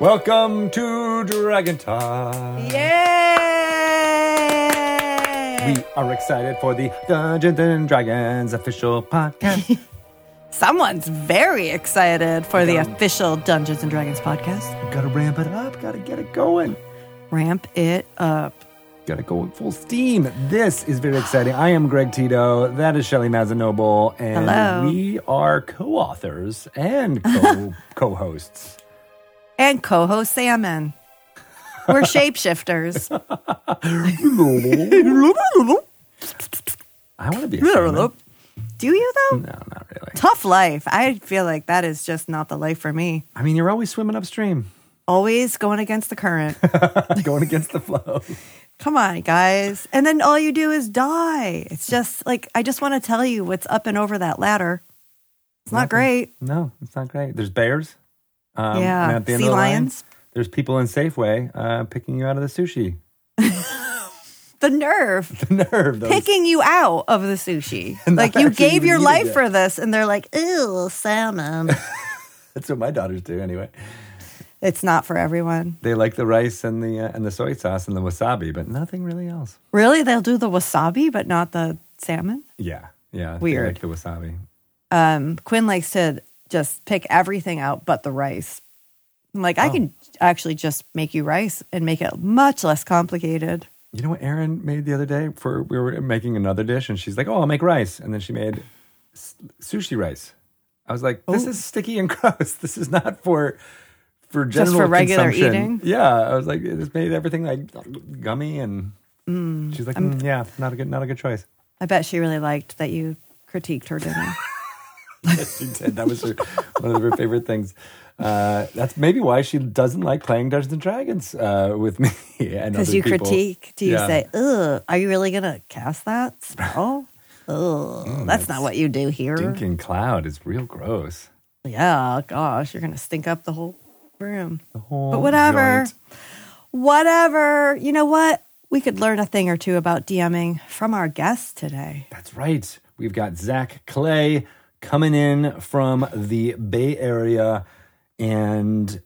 Welcome to Dragon Time. Yay! We are excited for the Dungeons and Dragons official podcast. Someone's very excited for the official Dungeons and Dragons podcast. Gotta ramp it up. Gotta get it going. Ramp it up. Gotta go full steam. This is very exciting. I am Greg Tito. That is Shelley Mazenoble. And hello. We are co-authors and co-hosts. And co-host Salmon. We're shapeshifters. I want to be a salmon. Do you, though? No, not really. Tough life. I feel like that is just not the life for me. I mean, you're always swimming upstream. Always going against the current. Going against the flow. Come on, guys. And then all you do is die. It's just like, I just want to tell you what's up and over that ladder. It's not great. No, it's not great. There's bears. Yeah. And at the end sea of the lions. Line, there's people in Safeway picking you out of the sushi. The nerve. The nerve. Those. Picking you out of the sushi. Like, you gave your life for this, and they're like, ew, salmon. That's what my daughters do anyway. It's not for everyone. They like the rice and the soy sauce and the wasabi, but nothing really else. Really? They'll do the wasabi, but not the salmon? Yeah. Yeah. Weird. They like the wasabi. Quinn likes to just pick everything out but the rice. I'm like, I can actually just make you rice and make it much less complicated. You know what Erin made the other day? We were making another dish, and she's like, oh, I'll make rice. And then she made sushi rice. I was like, this is sticky and gross. This is not for... For general just for regular eating? Yeah. I was like, it just made everything like gummy and she's like, yeah, not a good choice. I bet she really liked that you critiqued her dinner. Yes, she did. That was one of her favorite things. That's maybe why she doesn't like playing Dungeons & Dragons with me and other people. Because you critique. Do you say, ugh, are you really going to cast that spell? Ugh, that's not what you do here. Stinking cloud is real gross. Yeah, gosh, you're going to stink up the whole room. But whatever. Joint. Whatever. You know what? We could learn a thing or two about DMing from our guests today. That's right. We've got Zac Clay coming in from the Bay Area, and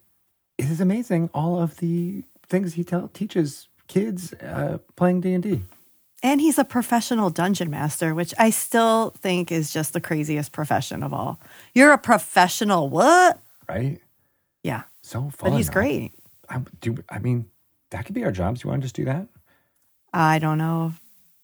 it is amazing all of the things he teaches kids playing D&D. And he's a professional dungeon master, which I still think is just the craziest profession of all. You're a professional what? Right? Yeah. So fun. But he's great. I mean, that could be our jobs. You want to just do that? I don't know if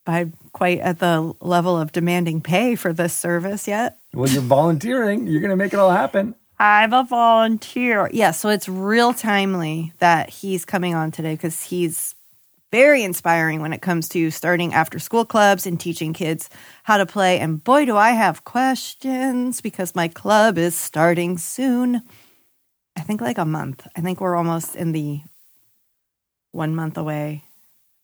I'm quite at the level of demanding pay for this service yet. Well, you're volunteering. You're going to make it all happen. I'm a volunteer. Yeah, so it's real timely that he's coming on today because he's very inspiring when it comes to starting after-school clubs and teaching kids how to play. And boy, do I have questions because my club is starting soon. I think like a month. I think we're almost in the 1 month away.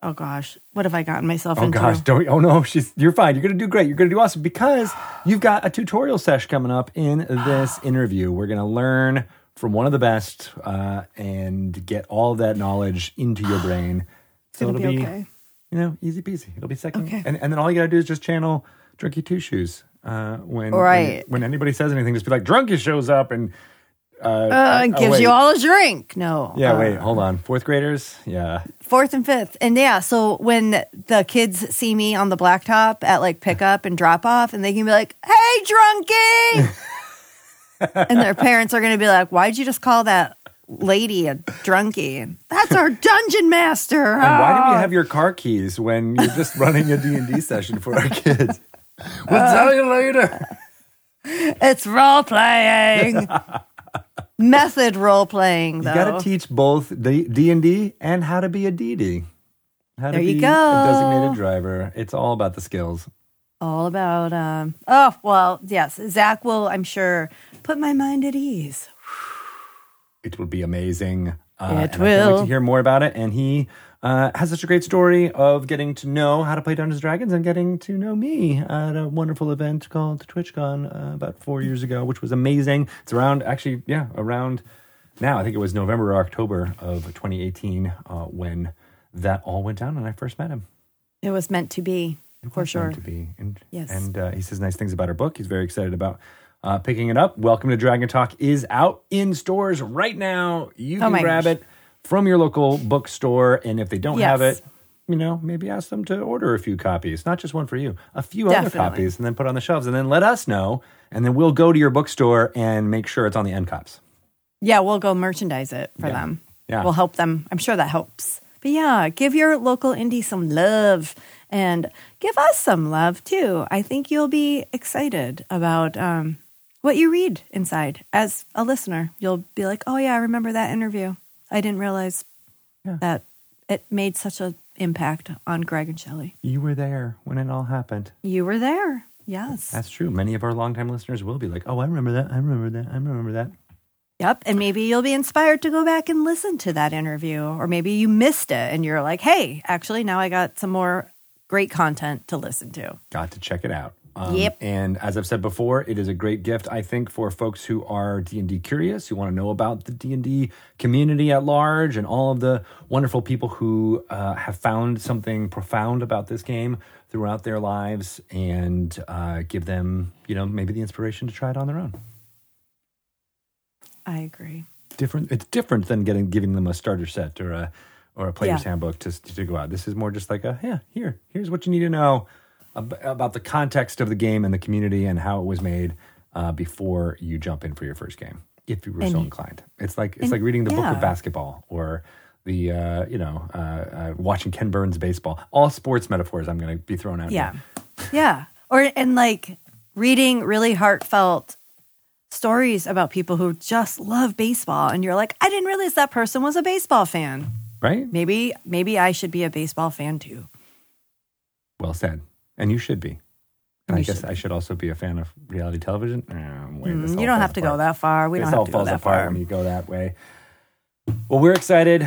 Oh, gosh. What have I gotten myself into? Oh, gosh. Don't. Oh, no. You're fine. You're going to do great. You're going to do awesome because you've got a tutorial sesh coming up in this interview. We're going to learn from one of the best and get all that knowledge into your brain. So it'll be okay. You know, easy peasy. It'll be second. Okay. And then all you got to do is just channel Drunky Two-Shoes. When anybody says anything, just be like, Drunky shows up and... and gives you all a drink. No. Yeah, wait, hold on. Fourth graders? Yeah. Fourth and fifth. And yeah, so when the kids see me on the blacktop at like pickup and drop off, and they can be like, hey, Drunky! And their parents are going to be like, why'd you just call that lady a Drunky? That's our dungeon master. And why do we have your car keys when you're just running a D&D session for our kids? We'll tell you later. It's role playing. Method role-playing, though. You got to teach both D&D and how to be a DD. How to be a designated driver. It's all about the skills. All about, yes. Zac will, I'm sure, put my mind at ease. It will be amazing. It will. I can't wait to hear more about it. And he has such a great story of getting to know how to play Dungeons & Dragons and getting to know me at a wonderful event called TwitchCon about 4 years ago, which was amazing. It's around now. I think it was November or October of 2018 when that all went down and I first met him. It was meant to be, for sure. It was meant to be. And, yes. And he says nice things about our book. He's very excited about picking it up. Welcome to Dragon Talk is out in stores right now. You can grab it from your local bookstore. And if they don't have it, you know, maybe ask them to order a few copies, not just one for you, a few other copies, and then put on the shelves and then let us know. And then we'll go to your bookstore and make sure it's on the end caps. Yeah, we'll go merchandise it for them. Yeah. We'll help them. I'm sure that helps. But yeah, give your local indie some love and give us some love too. I think you'll be excited about what you read inside. As a listener, you'll be like, oh yeah, I remember that interview. I didn't realize that it made such an impact on Greg and Shelley. You were there when it all happened. You were there. Yes. That's true. Many of our longtime listeners will be like, oh, I remember that. I remember that. I remember that. Yep. And maybe you'll be inspired to go back and listen to that interview. Or maybe you missed it and you're like, hey, actually, now I got some more great content to listen to. Got to check it out. Yep. And as I've said before, it is a great gift, I think, for folks who are D&D curious, who want to know about the D&D community at large and all of the wonderful people who have found something profound about this game throughout their lives and give them, you know, maybe the inspiration to try it on their own. I agree. It's different than giving them a starter set or a player's handbook to go out. This is more just like here's what you need to know about the context of the game and the community and how it was made before you jump in for your first game, if you were so inclined. It's like reading the book of basketball or the watching Ken Burns baseball. All sports metaphors I'm going to be throwing out. Yeah, yeah. Or reading really heartfelt stories about people who just love baseball, and you're like, I didn't realize that person was a baseball fan. Right? Maybe I should be a baseball fan too. Well said. And you should be. And I guess I should also be a fan of reality television. You don't have to go that far. We don't have to go that far. This all falls apart when you go that way. Well, we're excited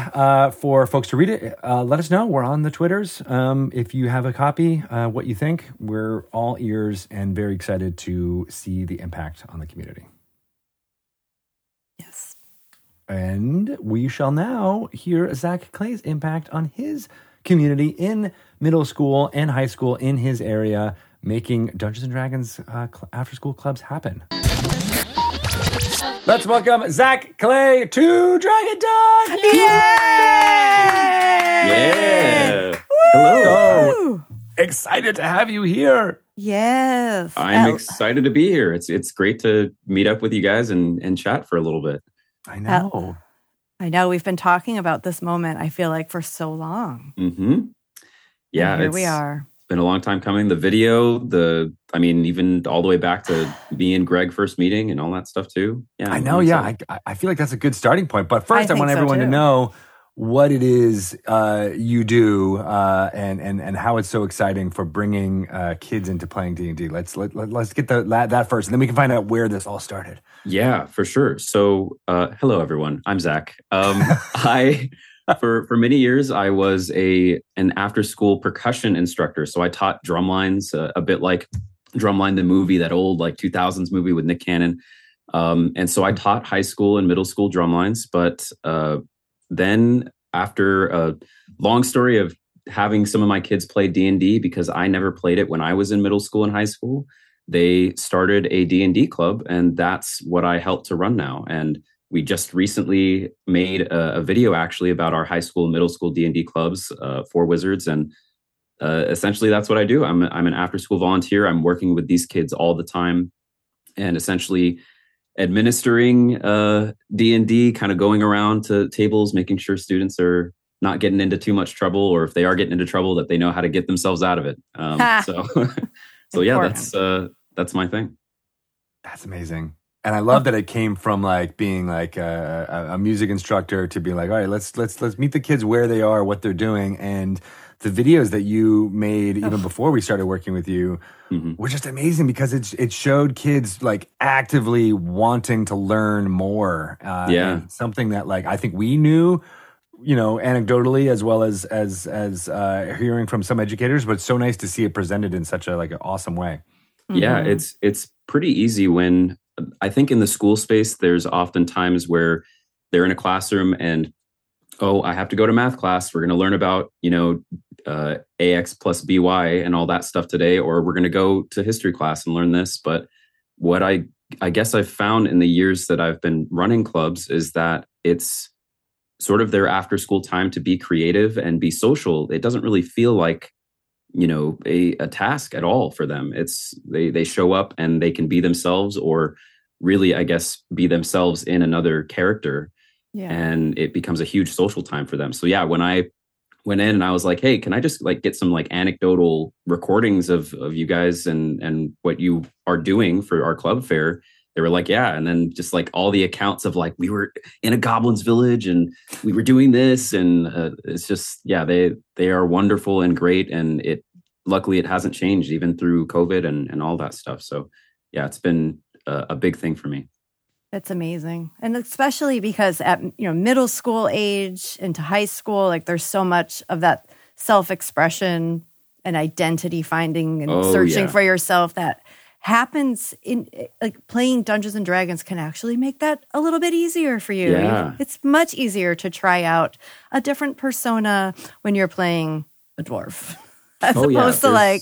for folks to read it. Let us know. We're on the Twitters. If you have a copy, what you think. We're all ears and very excited to see the impact on the community. Yes. And we shall now hear Zac Clay's impact on his community in middle school and high school in his area, making Dungeons & Dragons after-school clubs happen. Let's welcome Zac Clay to Dragon Talk! Yay! Yeah! Hello! Excited to have you here. Yes. I'm excited to be here. It's great to meet up with you guys and chat for a little bit. I know. I know. We've been talking about this moment, I feel like, for so long. Mm-hmm. Yeah. Here we are. It's been a long time coming. The video, even all the way back to me and Greg first meeting and all that stuff too. Yeah, I know. Yeah. I feel like that's a good starting point. But first, I want everyone to know what it is you do and how it's so exciting for bringing kids into playing D&D. Let's get that first, and then we can find out where this all started. Yeah, for sure. So hello, everyone. I'm Zac. For many years, I was an after-school percussion instructor. So I taught drumlines, a bit like Drumline the movie, that old 2000s movie with Nick Cannon. And so I taught high school and middle school drumlines. But then after a long story of having some of my kids play D&D, because I never played it when I was in middle school and high school, they started a D&D club, and that's what I help to run now. And we just recently made a video actually about our high school and middle school D&D clubs for Wizards. And essentially that's what I do. I'm an after-school volunteer. I'm working with these kids all the time and essentially administering D&D, kind of going around to tables, making sure students are not getting into too much trouble, or if they are getting into trouble, that they know how to get themselves out of it. So yeah, that's my thing. That's amazing. And I love that it came from being a music instructor to be all right, let's meet the kids where they are, what they're doing. And the videos that you made even before we started working with you were just amazing, because it showed kids actively wanting to learn more. And something that I think we knew, you know, anecdotally as well as hearing from some educators, but it's so nice to see it presented in such a an awesome way. Mm-hmm. Yeah, it's pretty easy when I think in the school space, there's often times where they're in a classroom and, I have to go to math class. We're going to learn about, AX plus BY and all that stuff today, or we're going to go to history class and learn this. But what I I guess I've found in the years that I've been running clubs is that it's sort of their after school time to be creative and be social. It doesn't really feel like, you know, a task at all for them. It's they show up and they can be themselves, or really, I guess, be themselves in another character. Yeah. And it becomes a huge social time for them. So yeah, when I went in and I was like, hey, can I just like get some like anecdotal recordings of you guys and what you are doing for our club fair? They were like, yeah. And then just like all the accounts of like, we were in a goblin's village and we were doing this. And it's just, yeah, they are wonderful and great. And it, luckily it hasn't changed even through COVID and all that stuff. So yeah, it's been a big thing for me. That's amazing. And especially because at, you know, middle school age into high school, like there's so much of that self-expression and identity finding and searching for yourself that happens in like playing Dungeons and Dragons can actually make that a little bit easier for you. Yeah. It's much easier to try out a different persona when you're playing a dwarf as opposed to like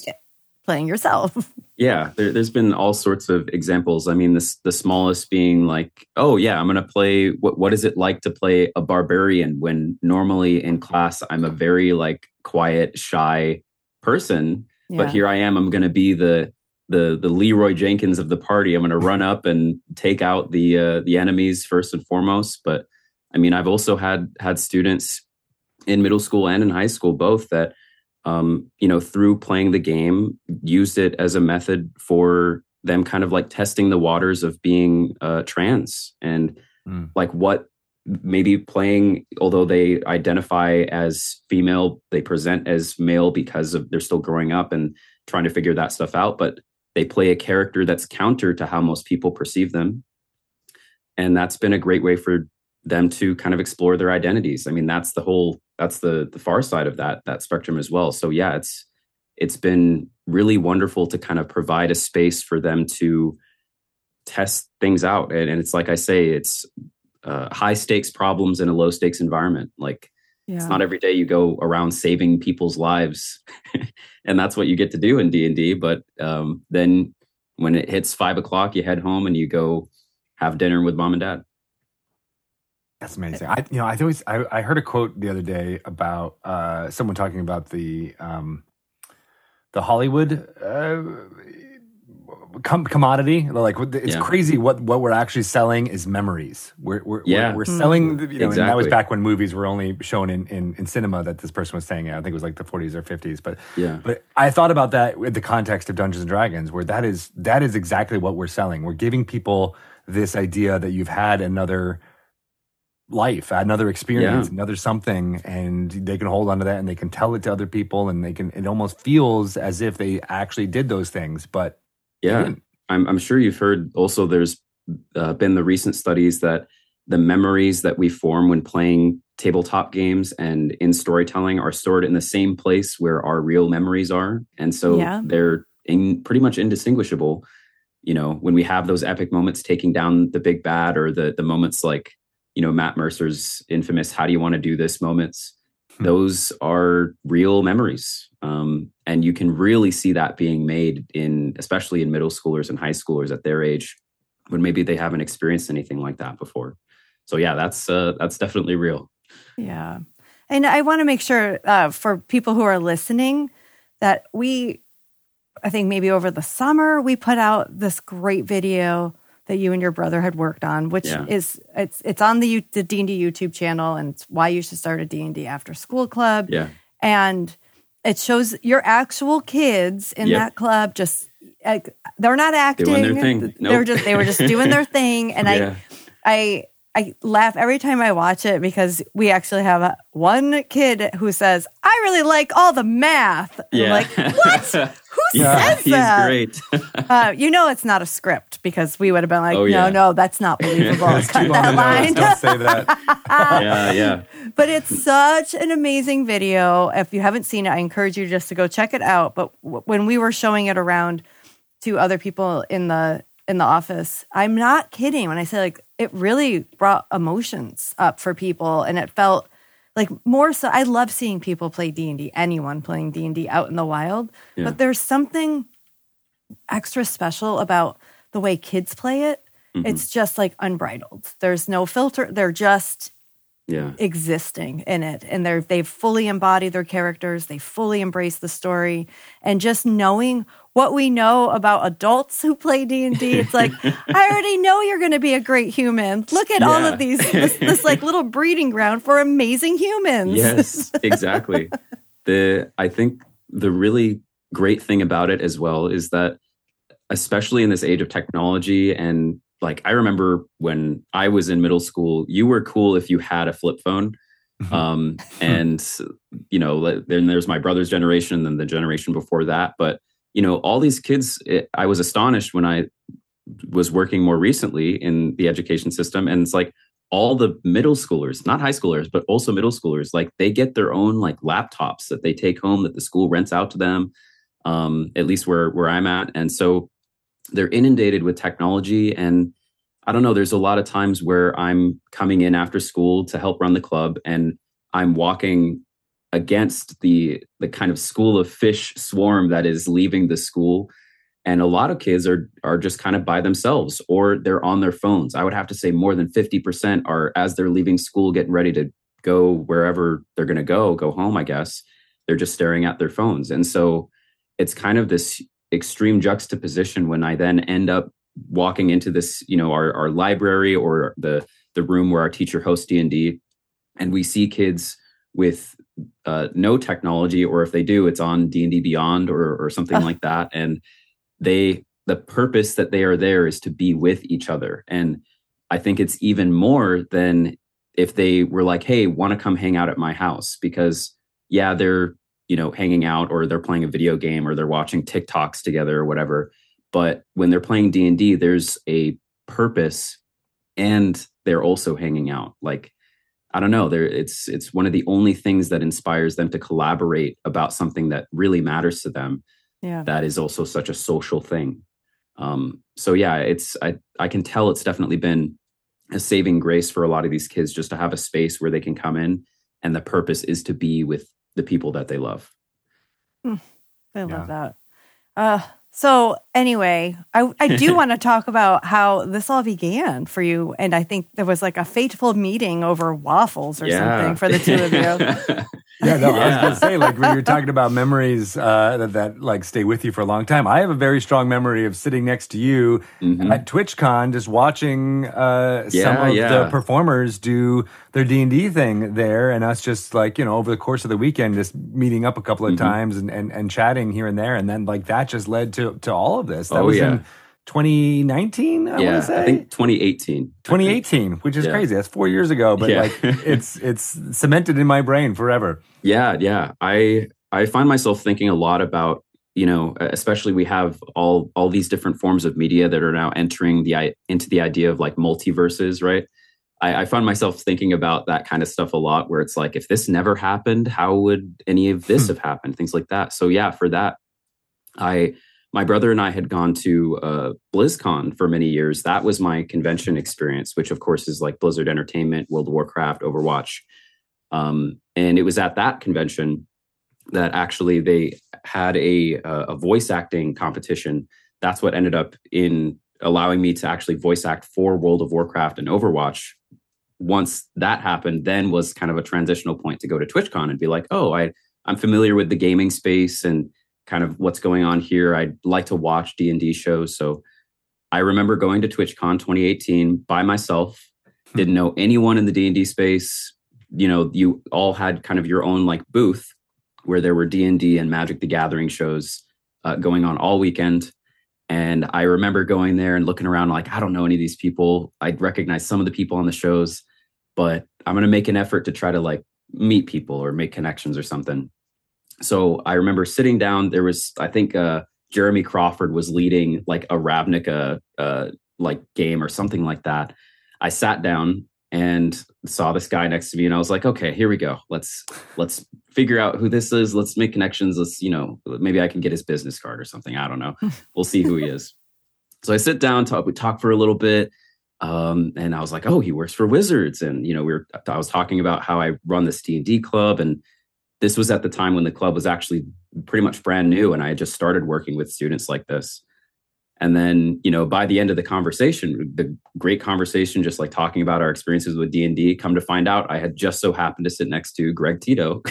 playing yourself. Yeah, there's been all sorts of examples. I mean, the smallest being like, oh yeah, I'm going to play, what is it like to play a barbarian when normally in class I'm a very like quiet, shy person. Yeah. But here I am, I'm going to be the Leroy Jenkins of the party. I'm going to run up and take out the enemies first and foremost. But I mean, I've also had students in middle school and in high school both that, you know, through playing the game, used it as a method for them kind of like testing the waters of being trans and like what maybe playing, although they identify as female, they present as male because of they're still growing up and trying to figure that stuff out. But they play a character that's counter to how most people perceive them. And that's been a great way for them to kind of explore their identities. I mean, that's the far side of that spectrum as well. So yeah, it's been really wonderful to kind of provide a space for them to test things out. And it's like I say, it's high stakes problems in a low stakes environment. Like it's not every day you go around saving people's lives and that's what you get to do in D&D. But then when it hits 5:00, you head home and you go have dinner with mom and dad. That's amazing. I heard a quote the other day about someone talking about the Hollywood commodity. Like it's crazy what we're actually selling is memories. We're selling. You know, exactly. And that was back when movies were only shown in cinema. That this person was saying. I think it was like the 40s or 50s. But I thought about that in the context of Dungeons and Dragons, where that is exactly what we're selling. We're giving people this idea that you've had another life, another experience, another something, and they can hold on to that and they can tell it to other people and they can, it almost feels as if they actually did those things, but I'm sure you've heard also there's been the recent studies that the memories that we form when playing tabletop games and in storytelling are stored in the same place where our real memories are, and so they're pretty much indistinguishable. You know, when we have those epic moments taking down the big bad, or the moments like, you know, Matt Mercer's infamous "How do you want to do this?" moments. Those are real memories, and you can really see that being made in, especially in middle schoolers and high schoolers at their age, when maybe they haven't experienced anything like that before. So yeah, that's definitely real. Yeah, and I want to make sure for people who are listening that I think maybe over the summer we put out this great video that you and your brother had worked on, which is it's on the D&D YouTube channel, and it's why you should start a D&D after school club. Yeah. And it shows your actual kids in that club just like, they're not acting. Doing their thing. Nope. They were just doing their thing. And I laugh every time I watch it because we actually have one kid who says, "I really like all the math." And I'm like, what? Who says that? He's great. You know, it's not a script because we would have been like, no, that's not believable. Cut that line. Don't say that. Yeah. But it's such an amazing video. If you haven't seen it, I encourage you just to go check it out. But when we were showing it around to other people in the office, I'm not kidding when I say like it really brought emotions up for people, and it felt like more so. I love seeing people play D&D, anyone playing D&D out in the wild, but there's something extra special about the way kids play it, it's just like unbridled. There's no filter. They're just existing in it. And they've fully embodied their characters. They fully embrace the story. And just knowing what we know about adults who play D&D, it's like, I already know you're going to be a great human. Look at all of these, this like little breeding ground for amazing humans. Yes, exactly. I think the really great thing about it as well is that, especially in this age of technology and like, I remember when I was in middle school, you were cool if you had a flip phone. And, you know, then there's my brother's generation and then the generation before that. But, you know, all these kids, I was astonished when I was working more recently in the education system. And it's like all the middle schoolers, not high schoolers, but also middle schoolers, like they get their own like laptops that they take home that the school rents out to them, at least where I'm at. And so they're inundated with technology. And I don't know, there's a lot of times where I'm coming in after school to help run the club and I'm walking against the kind of school of fish swarm that is leaving the school. And a lot of kids are just kind of by themselves or they're on their phones. I would have to say more than 50% are, as they're leaving school, getting ready to go wherever they're going to go home, I guess. They're just staring at their phones. And so it's kind of this extreme juxtaposition when I then end up walking into this, you know, our library or the room where our teacher hosts D&D, and we see kids with no technology, or if they do, it's on D&D Beyond or something like that. And the purpose that they are there is to be with each other. And I think it's even more than if they were like, hey, want to come hang out at my house, because they're, you know, hanging out or they're playing a video game or they're watching TikToks together or whatever. But when they're playing D&D, there's a purpose and they're also hanging out. Like, I don't know, it's one of the only things that inspires them to collaborate about something that really matters to them. Yeah. That is also such a social thing. I can tell it's definitely been a saving grace for a lot of these kids just to have a space where they can come in and the purpose is to be with the people that they love. I love that. So anyway, I do want to talk about how this all began for you. And I think there was like a fateful meeting over waffles or something for the two of you. I was going to say, like, when you're talking about memories that like stay with you for a long time, I have a very strong memory of sitting next to you at TwitchCon, just watching some of the performers do their D&D thing there, and us just like, you know, over the course of the weekend, just meeting up a couple of times and chatting here and there, and then like that just led to all of this. That was in 2019, I want to say. I think 2018. 2018, which is crazy. That's 4 years ago, but like it's cemented in my brain forever. Yeah. I find myself thinking a lot about, you know, especially we have all these different forms of media that are now entering into the idea of like multiverses, right? I find myself thinking about that kind of stuff a lot, where it's like, if this never happened, how would any of this have happened? Things like that. So yeah, for that, my brother and I had gone to BlizzCon for many years. That was my convention experience, which of course is like Blizzard Entertainment, World of Warcraft, Overwatch. And it was at that convention that actually they had a voice acting competition. That's what ended up in allowing me to actually voice act for World of Warcraft and Overwatch. Once that happened, then was kind of a transitional point to go to TwitchCon and be like, oh, I'm familiar with the gaming space and kind of what's going on here. I'd like to watch D&D shows. So I remember going to TwitchCon 2018 by myself, didn't know anyone in the D&D space. You know, you all had kind of your own like booth where there were D&D and Magic the Gathering shows going on all weekend. And I remember going there and looking around like, I don't know any of these people. I'd recognize some of the people on the shows, but I'm going to make an effort to try to like meet people or make connections or something. So I remember sitting down, there was, I think Jeremy Crawford was leading like a Ravnica like game or something like that. I sat down and saw this guy next to me and I was like, okay, here we go. Let's figure out who this is. Let's make connections. Let's, you know, maybe I can get his business card or something. I don't know. We'll see who he is. So I sit down, we talk for a little bit. And I was like, oh, he works for Wizards. And, you know, I was talking about how I run this D&D club, and this was at the time when the club was actually pretty much brand new. And I had just started working with students like this. And then, you know, by the end of the conversation, the great conversation, just like talking about our experiences with D&D, come to find out I had just so happened to sit next to Greg Tito,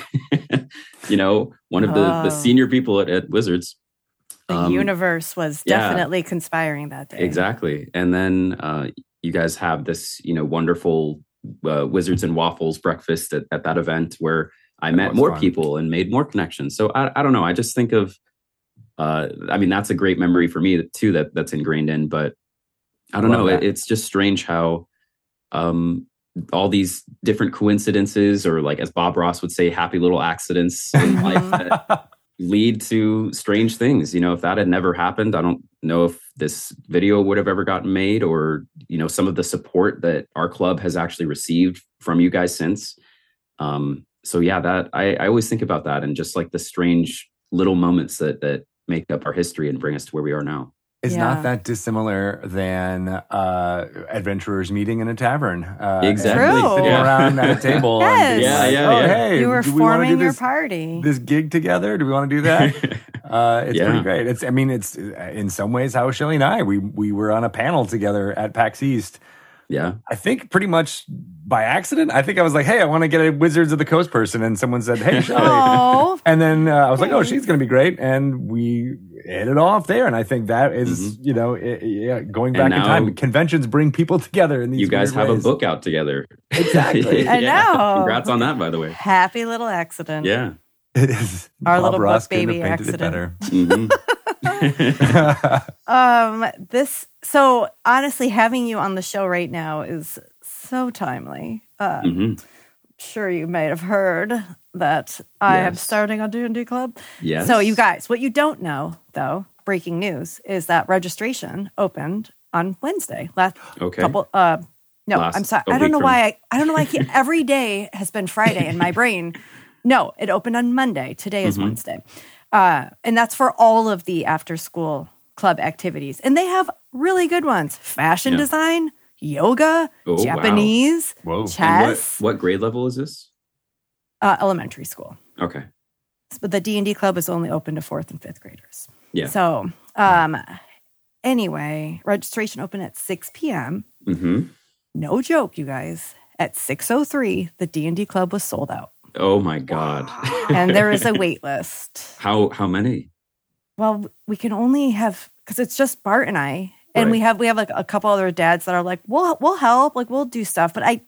you know, one of the senior people at Wizards. The universe was definitely conspiring that day. Exactly. And then you guys have this, you know, wonderful Wizards and Waffles breakfast at that event where I met more people and made more connections. So I don't know. I just think of, I mean, that's a great memory for me too, that's ingrained in, but I don't know. It's just strange how all these different coincidences, or like as Bob Ross would say, happy little accidents in life that lead to strange things. You know, if that had never happened, I don't know if this video would have ever gotten made, or, you know, some of the support that our club has actually received from you guys since. So yeah, that I always think about that, and just like the strange little moments that make up our history and bring us to where we are now. It's not that dissimilar than adventurers meeting in a tavern. Exactly. Sitting around that table. Yes. Hey, you were forming your party. This gig together? Do we want to do that? It's pretty great. It's in some ways how Shelley and I, we were on a panel together at PAX East. Yeah. I think pretty much by accident. I think I was like, hey, I want to get a Wizards of the Coast person. And someone said, hey, Shelley. And then I was like, oh, she's going to be great. And we hit it off there. And I think that is, you know, going back in time. Conventions bring people together in these ways. You guys have a book out together. Exactly. I know. Congrats on that, by the way. Happy little accident. Yeah. It is. Our Bob little Ross book baby accident. So honestly, having you on the show right now is so timely. Sure, you might have heard that I am starting a D&D club. Yes. So you guys, what you don't know, though, breaking news, is that registration opened on Wednesday. I don't know why every day has been Friday in my brain. No, it opened on Monday. Today is Wednesday. And that's for all of the after-school club activities. And they have really good ones. Fashion design, yoga, Japanese, chess. What grade level is this? Elementary school. Okay. But the D&D club is only open to 4th and 5th graders. Yeah. So anyway, registration open at 6 p.m. No joke, you guys. At 6:03, the D&D club was sold out. Oh my God. And there is a wait list. How many? Well, we can only have, because it's just Bart and I. And we have like a couple other dads that are like, we'll help, like we'll do stuff. But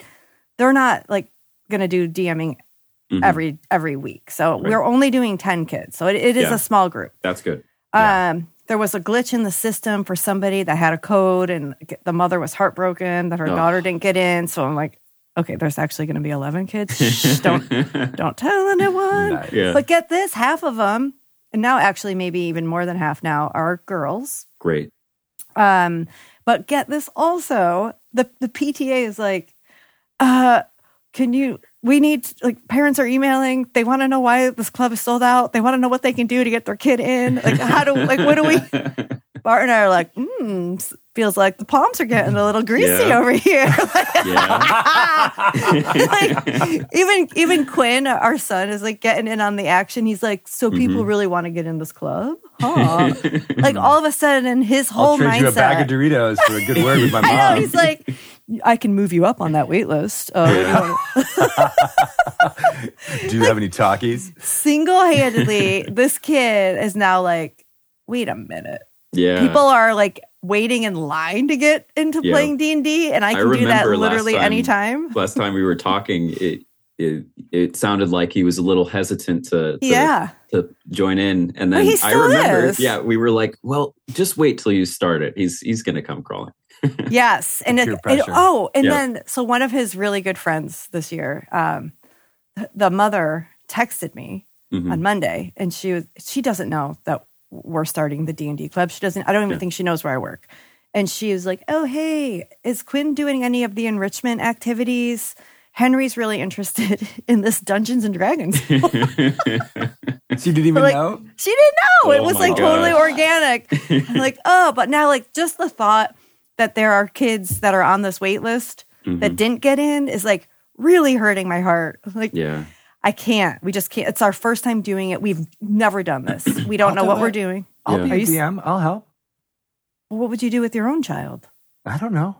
they're not like gonna do DMing every week. So we're only doing 10 kids. So it is a small group. That's good. There was a glitch in the system for somebody that had a code, and the mother was heartbroken that her daughter didn't get in. So I'm like, okay, there's actually going to be 11 kids. Shh, don't tell anyone. But get this, half of them, and now actually maybe even more than half now, are girls. Great. But get this also, the PTA is like, parents are emailing. They want to know why this club is sold out. They want to know what they can do to get their kid in. Like, what do we... Bart and I are like, feels like the palms are getting a little greasy over here. Like, even Quinn, our son, is like getting in on the action. He's like, so people really want to get in this club? Huh? Like all of a sudden, his whole mindset. I'll trade you a bag of Doritos for a good word with my mom. I know, he's like, I can move you up on that wait list. Do you have any talkies? Single-handedly, this kid is now like, wait a minute. Yeah. People are like waiting in line to get into playing D&D, and I can do that literally anytime. Last time we were talking, it sounded like he was a little hesitant to join in, and then I remember, we were like, well, just wait till you start it. He's going to come crawling. Yes, and then so one of his really good friends this year, the mother texted me on Monday, and she doesn't know that we're starting the D&D club. I don't even think she knows where I work. And she was like, oh, hey, is Quinn doing any of the enrichment activities? Henry's really interested in this Dungeons and Dragons. She didn't even know? She didn't know. Oh, it was like totally organic. I'm like, but now like just the thought that there are kids that are on this wait list that didn't get in is like really hurting my heart. Like, I can't. We just can't. It's our first time doing it. We've never done this. We don't know what we're doing. I'll be a DM. I'll help. Well, what would you do with your own child? I don't know.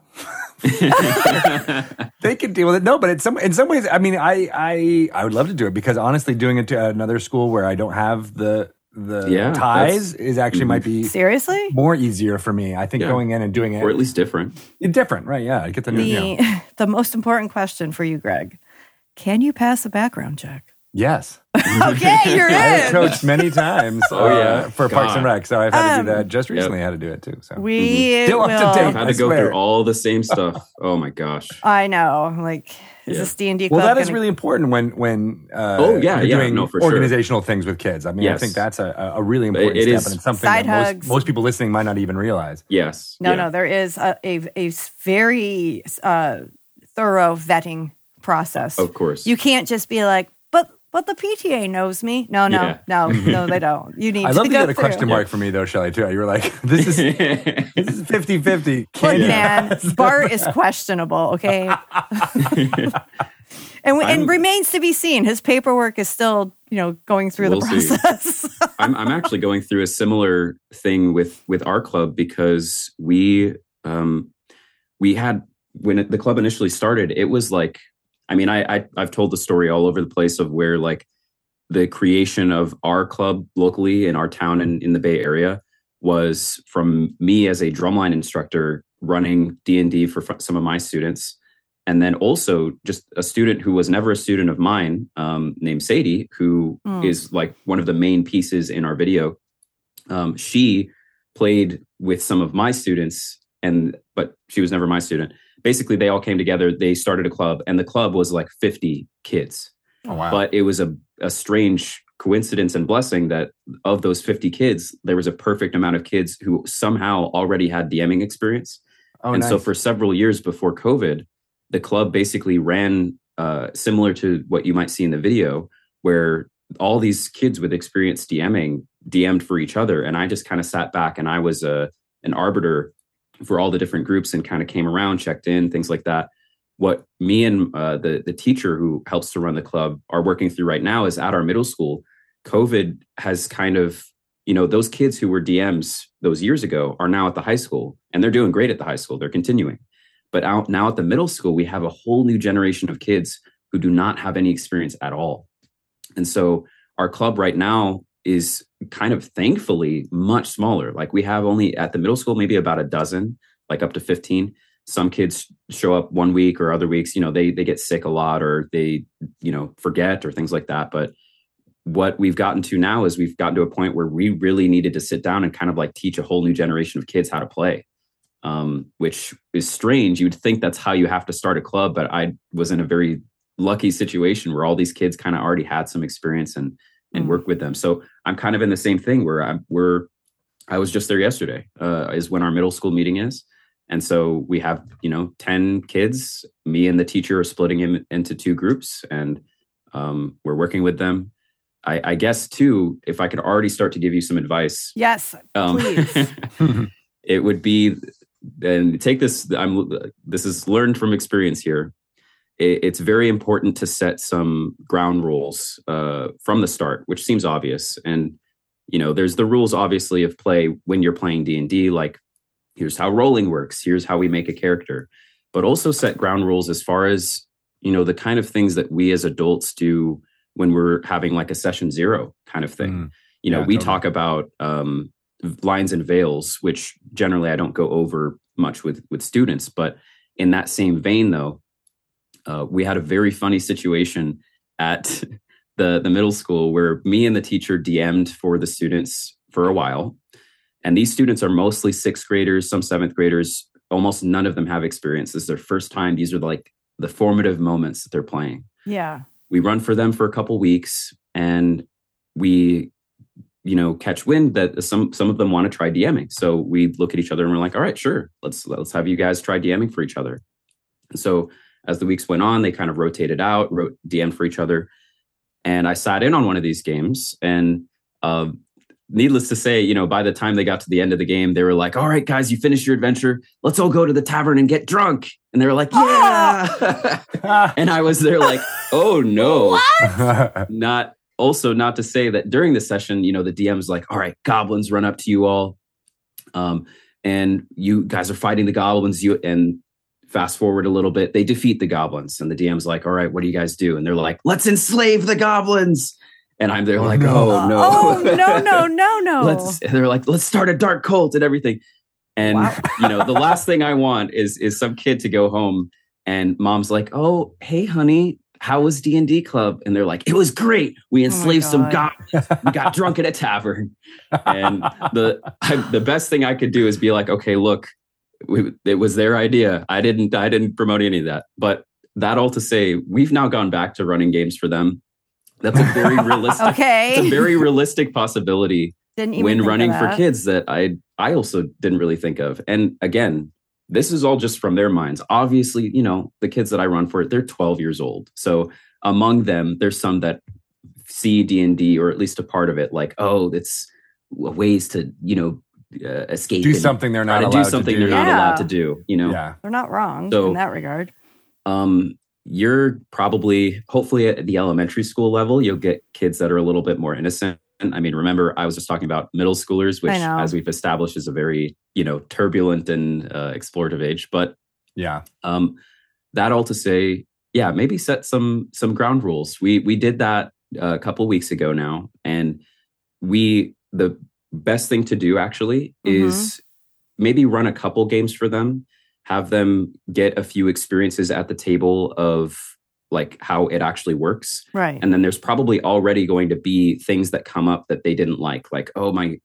They can deal with it. No, but in some ways, I mean, I would love to do it because honestly, doing it to another school where I don't have the ties is actually might be seriously more easier for me. I think going in and doing it, or at least different. Different, right? Yeah, I get the new. The most important question for you, Greg: can you pass a background check? Yes. Okay, you're in. I've coached many times for Parks and Rec, so I've had to do that. Just recently I had to do it too. So we still up to date. Had to go through all the same stuff. Oh my gosh. I know. Like, is this D&D club? Well, that is really important when you're doing organizational things with kids. I mean, I think that's a really important step, and it's something that most people listening might not even realize. Yes. No, there is a very thorough vetting process. Of course. You can't just be like, but the PTA knows me. No, they don't. You need to go through. I love that you had a question mark for me, though, Shelley, too. You were like, this is 50-50. Look, man, Bart is questionable, okay? and remains to be seen. His paperwork is still, going through the process. I'm actually going through a similar thing with our club because we had, when the club initially started, it was like, I mean, I've told the story all over the place of where like the creation of our club locally in our town and in the Bay Area was from me as a drumline instructor running D&D for some of my students. And then also just a student who was never a student of mine named Sadie, who is like one of the main pieces in our video. She played with some of my students, but she was never my student. Basically, they all came together. They started a club, and the club was like 50 kids. Oh, wow. But it was a strange coincidence and blessing that of those 50 kids, there was a perfect amount of kids who somehow already had DMing experience. Oh, and nice. So for several years before COVID, the club basically ran similar to what you might see in the video, where all these kids with experience DMing DM'd for each other. And I just kind of sat back, and I was an arbiter for all the different groups and kind of came around, checked in, things like that. What me and the teacher who helps to run the club are working through right now is at our middle school. COVID has kind of, those kids who were DMs those years ago are now at the high school, and they're doing great at the high school. They're continuing. But out now at the middle school, we have a whole new generation of kids who do not have any experience at all. And so our club right now is kind of thankfully much smaller. Like we have only at the middle school, maybe about a dozen, like up to 15. Some kids show up one week or other weeks, they get sick a lot or they, forget or things like that. But what we've gotten to now is we've gotten to a point where we really needed to sit down and kind of like teach a whole new generation of kids how to play, which is strange. You'd think that's how you have to start a club, but I was in a very lucky situation where all these kids kind of already had some experience and work with them. So I'm kind of in the same thing where I was just there yesterday is when our middle school meeting is. And so we have, 10 kids. Me and the teacher are splitting him into two groups, and we're working with them. I guess, too, if I could already start to give you some advice. Yes, please. It would be, and take this, this is learned from experience here. It's very important to set some ground rules from the start, which seems obvious. And, there's the rules, obviously, of play when you're playing D&D, like here's how rolling works. Here's how we make a character. But also set ground rules as far as, the kind of things that we as adults do when we're having like a session zero kind of thing. Mm. We talk about lines and veils, which generally I don't go over much with students. But in that same vein, though, we had a very funny situation at the middle school where me and the teacher DM'd for the students for a while. And these students are mostly sixth graders, some seventh graders. Almost none of them have experience. This is their first time. These are like the formative moments that they're playing. Yeah. We run for them for a couple weeks, and we, catch wind that some of them want to try DMing. So we look at each other and we're like, all right, sure. Let's have you guys try DMing for each other. And so as the weeks went on, they kind of rotated out, wrote DM for each other. And I sat in on one of these games. And needless to say, by the time they got to the end of the game, they were like, all right, guys, you finished your adventure. Let's all go to the tavern and get drunk. And they were like, yeah. And I was there like, oh, no. Not to say that during the session, the DM's like, all right, goblins run up to you all. and you guys are fighting the goblins. And fast forward a little bit, they defeat the goblins, and the DM's like, all right, what do you guys do? And they're like, let's enslave the goblins. And I'm there like, oh, no. Oh, no. They're like, let's start a dark cult and everything. And, wow. You know, the last thing I want is some kid to go home. And mom's like, oh, hey, honey, how was D&D Club? And they're like, it was great. We enslaved some goblins. We got drunk at a tavern. And the best thing I could do is be like, okay, look, it was their idea. I didn't promote any of that. But that all to say, we've now gone back to running games for them. That's a very realistic. Okay. It's a very realistic possibility when running for kids that I also didn't really think of. And again, this is all just from their minds. Obviously, you know, the kids that I run for, they're 12 years old. So among them, there's some that see D&D or at least a part of it, like, oh, it's ways to, you know, escape. Do something they're not allowed to do. You know, they're not wrong in that regard. You're probably, hopefully at the elementary school level, you'll get kids that are a little bit more innocent. I mean, remember, I was just talking about middle schoolers, which, as we've established, is a very, you know, turbulent and explorative age. But that all to say, maybe set some ground rules. We did that a couple weeks ago now, and the best thing to do actually is maybe run a couple games for them. Have them get a few experiences at the table of like how it actually works. Right. And then there's probably already going to be things that come up that they didn't like, oh, my,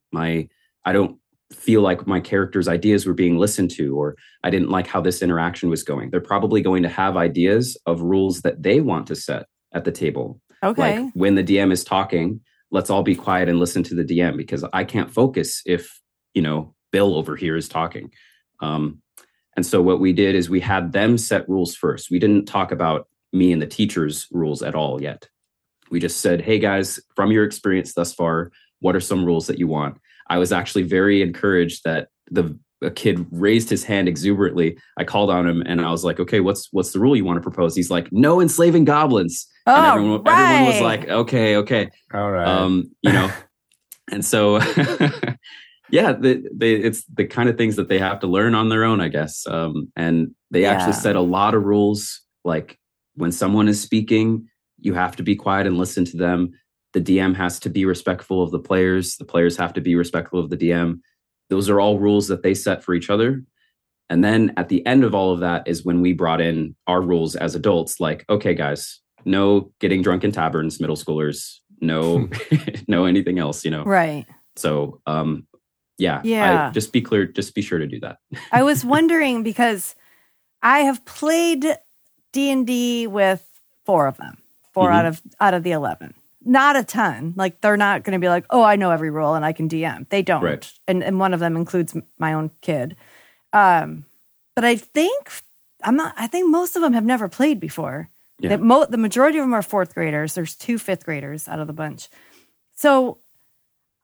I don't feel like my character's ideas were being listened to, or I didn't like how this interaction was going. They're probably going to have ideas of rules that they want to set at the table. Okay. Like when the DM is talking, let's all be quiet and listen to the DM, because I can't focus if, you know, Bill over here is talking. And so what we did is we had them set rules first. We didn't talk about me and the teacher's rules at all yet. We just said, hey guys, from your experience thus far, what are some rules that you want? I was actually very encouraged that a kid raised his hand exuberantly. I called on him and I was like, okay, what's the rule you want to propose? He's like, no enslaving goblins. Oh, and everyone was like, okay. All right. You know, and so... Yeah, it's the kind of things that they have to learn on their own, I guess. And they actually set a lot of rules. Like when someone is speaking, you have to be quiet and listen to them. The DM has to be respectful of the players. The players have to be respectful of the DM. Those are all rules that they set for each other. And then at the end of all of that is when we brought in our rules as adults. Like, okay, guys, no getting drunk in taverns, middle schoolers. No, no anything else, you know. Right. So, Yeah. Just be clear. Just be sure to do that. I was wondering because I have played D&D with four of them, out of the 11. Not a ton. Like they're not going to be like, oh, I know every rule and I can DM. They don't. Right. And one of them includes my own kid. But I think I think most of them have never played before. Yeah. The majority of them are fourth graders. There's 2 fifth graders out of the bunch. So.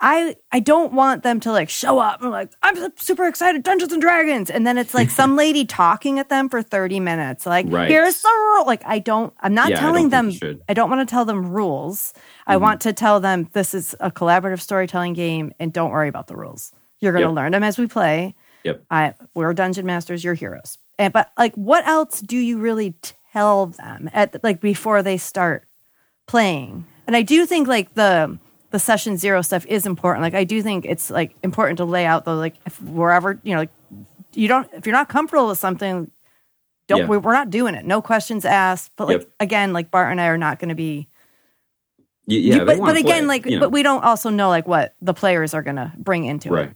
I don't want them to like show up and like, I'm super excited, Dungeons and Dragons. And then it's like some lady talking at them for 30 minutes. Like, here's the rule. Like, I don't want to tell them rules. Mm-hmm. I want to tell them this is a collaborative storytelling game and don't worry about the rules. You're going to learn them as we play. Yep. We're dungeon masters, you're heroes. But like, what else do you really tell them before they start playing? And I do think like the session zero stuff is important. Like I do think it's like important to lay out though, like if wherever, you know, like if you're not comfortable with something, we're not doing it. No questions asked. But like, again, like Bart and I are not going to be, but we don't also know like what the players are going to bring into it.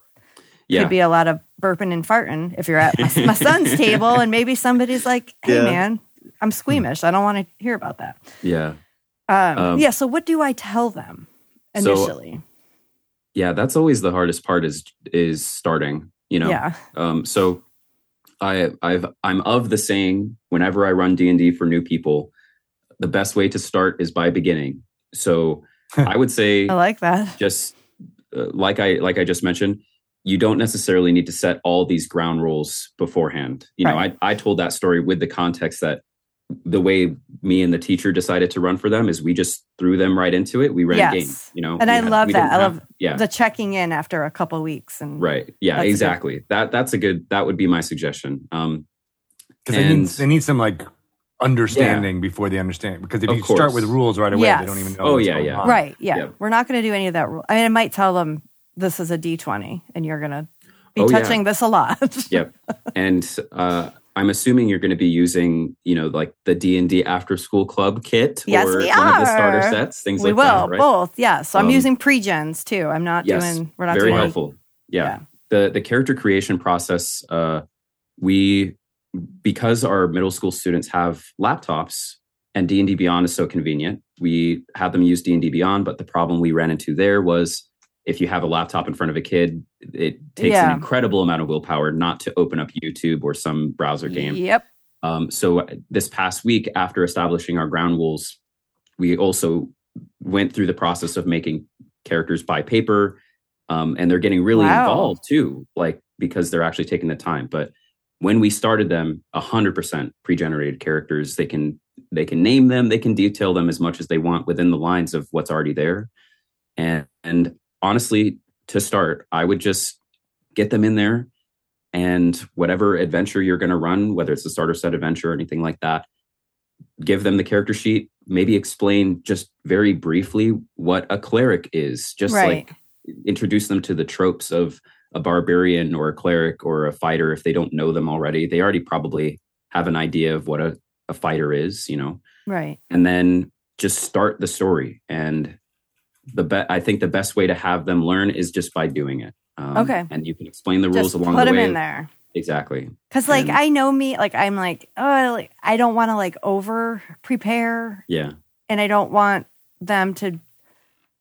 Yeah. Could be a lot of burping and farting if you're at my son's table and maybe somebody's like, hey man, I'm squeamish. I don't want to hear about that. Yeah. So what do I tell them? Initially. So, that's always the hardest part is starting, you know? Yeah. So I'm of the saying, whenever I run D&D for new people, the best way to start is by beginning. So I would say, I like that. Just like I just mentioned, you don't necessarily need to set all these ground rules beforehand. You know, I told that story with the context that the way me and the teacher decided to run for them is we just threw them right into it. We ran games, you know. And I love that. I love the checking in after a couple of weeks. And right. Yeah, exactly. That would be my suggestion. Because they need some like understanding before they understand. Because if you start with rules right away, they don't even know. Oh, what's going on. Right. Yeah. We're not going to do any of that. I mean, I might tell them this is a D20 and you're going to be touching this a lot. Yep. And, I'm assuming you're going to be using, you know, like the D&D after school club kit or one of the starter sets, things like that, right? We will, both, yeah. So I'm using pre-gens too. I'm not doing, we're not doing... Very helpful, yeah. The character creation process, because our middle school students have laptops and D&D Beyond is so convenient, we had them use D&D Beyond, but the problem we ran into there was if you have a laptop in front of a kid, it takes an incredible amount of willpower not to open up YouTube or some browser game. Yep. So this past week, after establishing our ground rules, we also went through the process of making characters by paper. And they're getting really involved too, like because they're actually taking the time. But when we started them, 100% pre-generated characters, they can name them, they can detail them as much as they want within the lines of what's already there. And honestly, to start, I would just get them in there and whatever adventure you're going to run, whether it's a starter set adventure or anything like that, give them the character sheet, maybe explain just very briefly what a cleric is. Just like introduce them to the tropes of a barbarian or a cleric or a fighter if they don't know them already. They already probably have an idea of what a fighter is, you know? Right. And then just start the story and... I think the best way to have them learn is just by doing it. And you can explain the rules along the way. Just put them in there. Exactly. Because I know me, I'm I don't want to over prepare. Yeah. And I don't want them to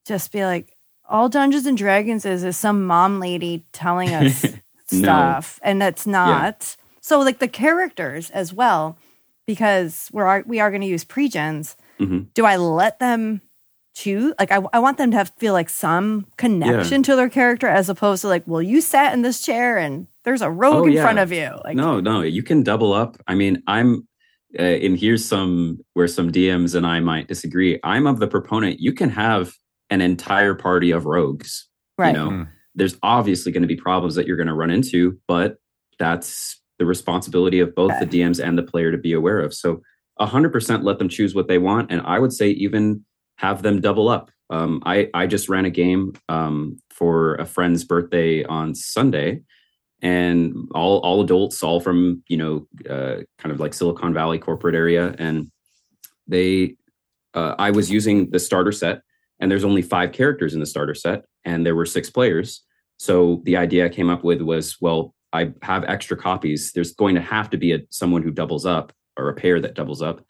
just be all Dungeons and Dragons is some mom lady telling us stuff, and it's not. Yeah. So the characters as well, because we are going to use pre-gens. Mm-hmm. Do I let them? Choose I want them to feel some connection to their character as opposed to you sat in this chair and there's a rogue in front of you. No, you can double up. I mean, I'm and here's where some DMs and I might disagree. I'm of the proponent. You can have an entire party of rogues. Right. You know, there's obviously going to be problems that you're going to run into, but that's the responsibility of both the DMs and the player to be aware of. So 100% let them choose what they want, and I would say even have them double up. I just ran a game for a friend's birthday on Sunday, and all adults, all from kind of Silicon Valley corporate area, and they I was using the starter set, and there's only 5 characters in the starter set, and there were 6 players. So the idea I came up with was, well, I have extra copies. There's going to have to be someone who doubles up, or a pair that doubles up.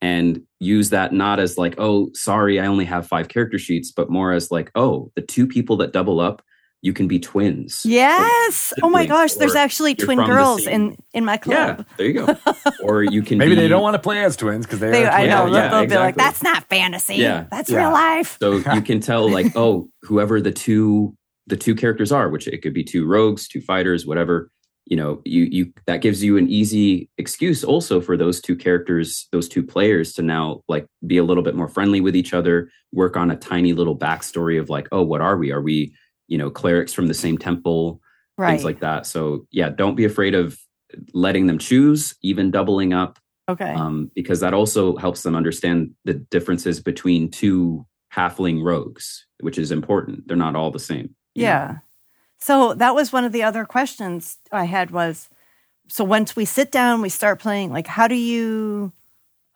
And use that not as I only have 5 character sheets, but more as the 2 people that double up, you can be twins. Yes. Oh my gosh. There's actually twin girls in my club. Yeah, there you go. Or you can maybe they don't want to play as twins because they are twins. I know. They'll be that's not fantasy. Yeah. That's real life. So you can tell whoever the two characters are, which it could be 2 rogues, 2 fighters, whatever. You know, you that gives you an easy excuse also for those 2 characters, those 2 players to now be a little bit more friendly with each other, work on a tiny little backstory of what are we? Are we, clerics from the same temple, things like that. So yeah, don't be afraid of letting them choose, even doubling up. Okay. Because that also helps them understand the differences between 2 halfling rogues, which is important. They're not all the same. Yeah. Know? So that was one of the other questions I had was, so once we sit down, we start playing, how do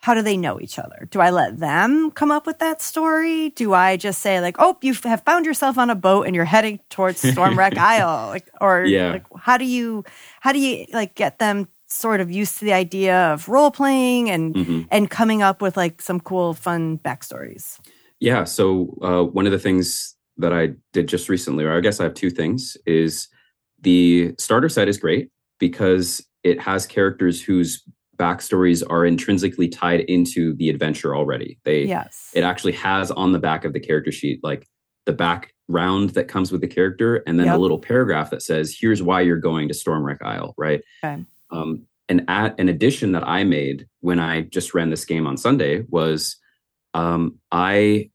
they know each other? Do I let them come up with that story? Do I just say you have found yourself on a boat and you're heading towards Stormwreck Isle? How do you get them sort of used to the idea of role playing and coming up with some cool, fun backstories? Yeah. So one of the things that I did just recently, or I guess I have 2 things, is the starter set is great because it has characters whose backstories are intrinsically tied into the adventure already. It actually has on the back of the character sheet, the background that comes with the character and then a little paragraph that says, here's why you're going to Stormwreck Isle, right? Okay. an addition that I made when I just ran this game on Sunday was I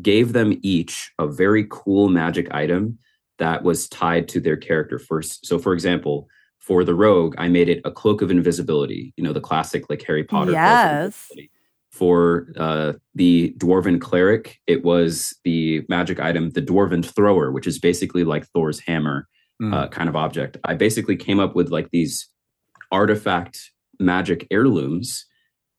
gave them each a very cool magic item that was tied to their character first. So for example, for the rogue, I made it a cloak of invisibility, you know, the classic like Harry Potter. Yes. For the dwarven cleric, it was the magic item, the dwarven thrower, which is basically like Thor's hammer kind of object. I basically came up with like these artifact magic heirlooms.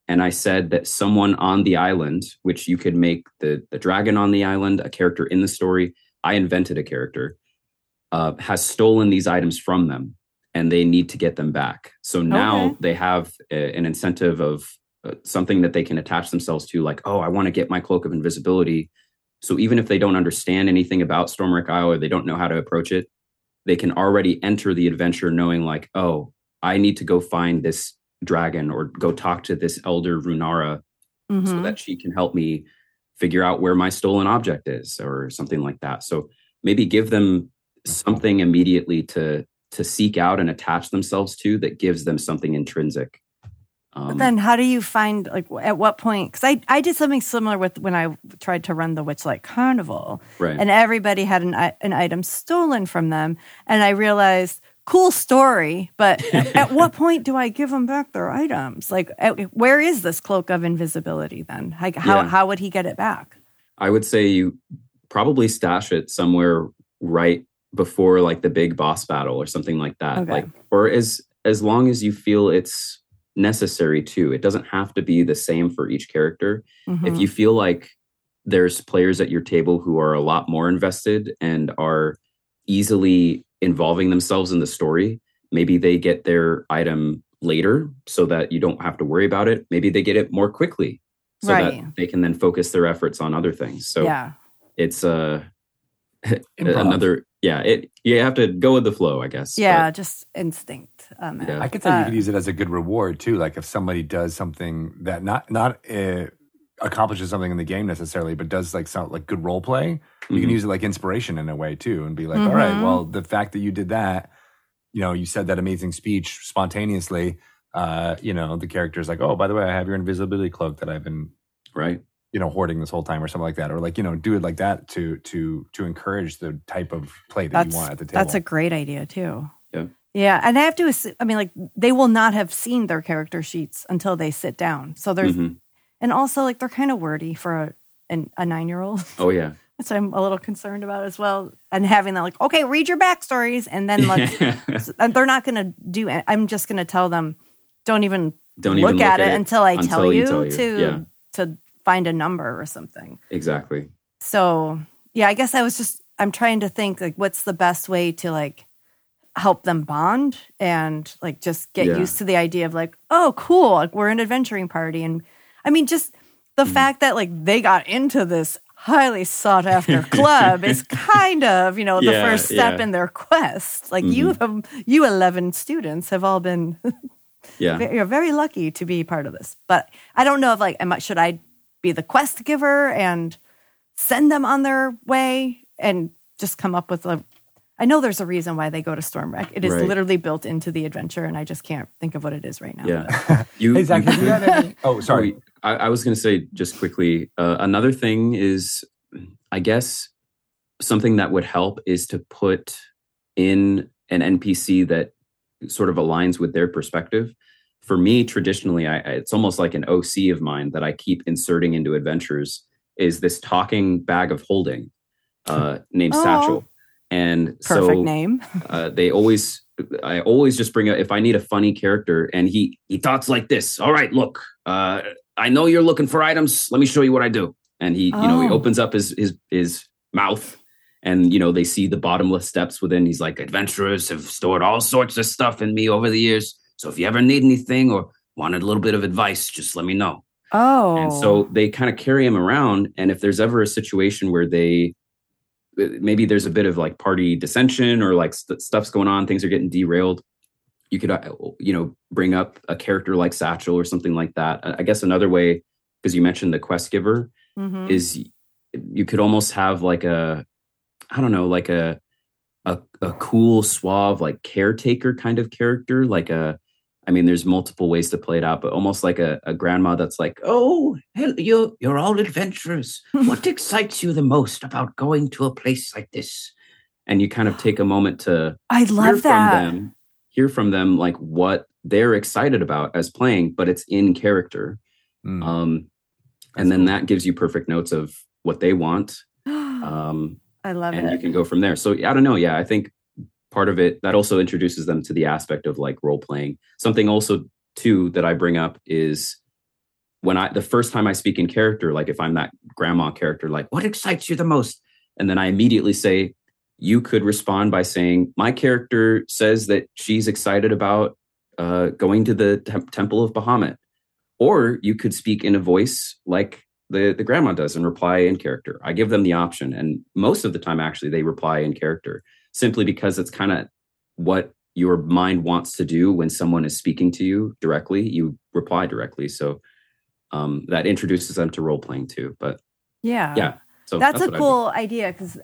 And I said that someone on the island, which you could make the dragon on the island, a character in the story, I invented a character, has stolen these items from them and they need to get them back. So now they have an incentive of something that they can attach themselves to, like, oh, I want to get my cloak of invisibility. So even if they don't understand anything about Stormwreck Isle or they don't know how to approach it, they can already enter the adventure knowing like, oh, I need to go find this dragon or go talk to this elder Runara so that she can help me figure out where my stolen object is or something like that. So maybe give them something immediately to seek out and attach themselves to that gives them something intrinsic. But then how do you find, like, at what point? Because I did something similar with when I tried to run the Witchlight Carnival. Right. And everybody had an item stolen from them. And I realized, cool story, but at what point do I give them back their items? Like, where is this cloak of invisibility then? Like, how would he get it back? I would say you probably stash it somewhere right before, like, the big boss battle or something like that. Okay. Like, or as long as you feel it's necessary too. It doesn't have to be the same for each character. Mm-hmm. If you feel like there's players at your table who are a lot more invested and are easily involving themselves in the story, maybe they get their item later so that you don't have to worry about it. Maybe they get it more quickly so that they can then focus their efforts on other things. So it's another... Yeah, you have to go with the flow, I guess. Yeah, but just instinct. I could say you could use it as a good reward, too. Like if somebody does something that not accomplishes something in the game necessarily, but does like sound like good role play, you can use it like inspiration in a way, too, and be like, all right, well, the fact that you did that, you know, you said that amazing speech spontaneously, you know, the character's like, oh, by the way, I have your invisibility cloak that I've been... Right. You know, hoarding this whole time or something like that, or like, you know, do it like that to encourage the type of play that you want at the table. That's a great idea too. Yeah. Yeah. And I have to assume, I mean, like they will not have seen their character sheets until they sit down. So there's, and also like they're kind of wordy for a 9-year-old. Oh yeah. Which I'm a little concerned about as well. And having that like, okay, read your backstories. And then they're not going to do it. I'm just going to tell them, don't even look at it until I tell you. to find a number or something. Exactly. So, yeah, I guess I'm trying to think, like, what's the best way to, like, help them bond and, like, just get used to the idea of, like, oh, cool, like, we're an adventuring party. And, I mean, just the fact that, like, they got into this highly sought-after club is kind of, you know, the first step in their quest. Like, you 11 students have all been... You're very lucky to be part of this. But I don't know if, like, should I be the quest giver and send them on their way and just come up with I know there's a reason why they go to Stormwreck. It is literally built into the adventure, and I just can't think of what it is right now. Yeah. Exactly. Oh, sorry. I was going to say just quickly, another thing is, I guess, something that would help is to put in an NPC that sort of aligns with their perspective. For me, traditionally, it's almost like an OC of mine that I keep inserting into adventures is this talking bag of holding named Satchel. And perfect name. I always just bring up, if I need a funny character and he talks like this, all right, look, I know you're looking for items. Let me show you what I do. And he opens up his mouth. And, you know, they see the bottomless steps within. He's like, adventurers have stored all sorts of stuff in me over the years. So if you ever need anything or wanted a little bit of advice, just let me know. Oh. And so they kind of carry him around. And if there's ever a situation where maybe there's a bit of like party dissension or like stuff's going on, things are getting derailed. You could, you know, bring up a character like Satchel or something like that. I guess another way, because you mentioned the quest giver, is you could almost have like a cool, suave, like caretaker kind of character, like a, I mean, there's multiple ways to play it out, but almost like a grandma that's like, oh, you're all adventurers. What excites you the most about going to a place like this? And you kind of take a moment to hear from them, like what they're excited about as playing, but it's in character. Mm. And then that gives you perfect notes of what they want. I love it. And you can go from there. So I don't know. Yeah, I think part of it, that also introduces them to the aspect of like role playing. Something also too that I bring up is when the first time I speak in character, like if I'm that grandma character, like what excites you the most? And then I immediately say, you could respond by saying, my character says that she's excited about going to the Temple of Bahamut. Or you could speak in a voice like the grandma does and reply in character. I give them the option. And most of the time, actually, they reply in character simply because it's kind of what your mind wants to do when someone is speaking to you directly. You reply directly. So that introduces them to role-playing too. But yeah. So that's a cool idea because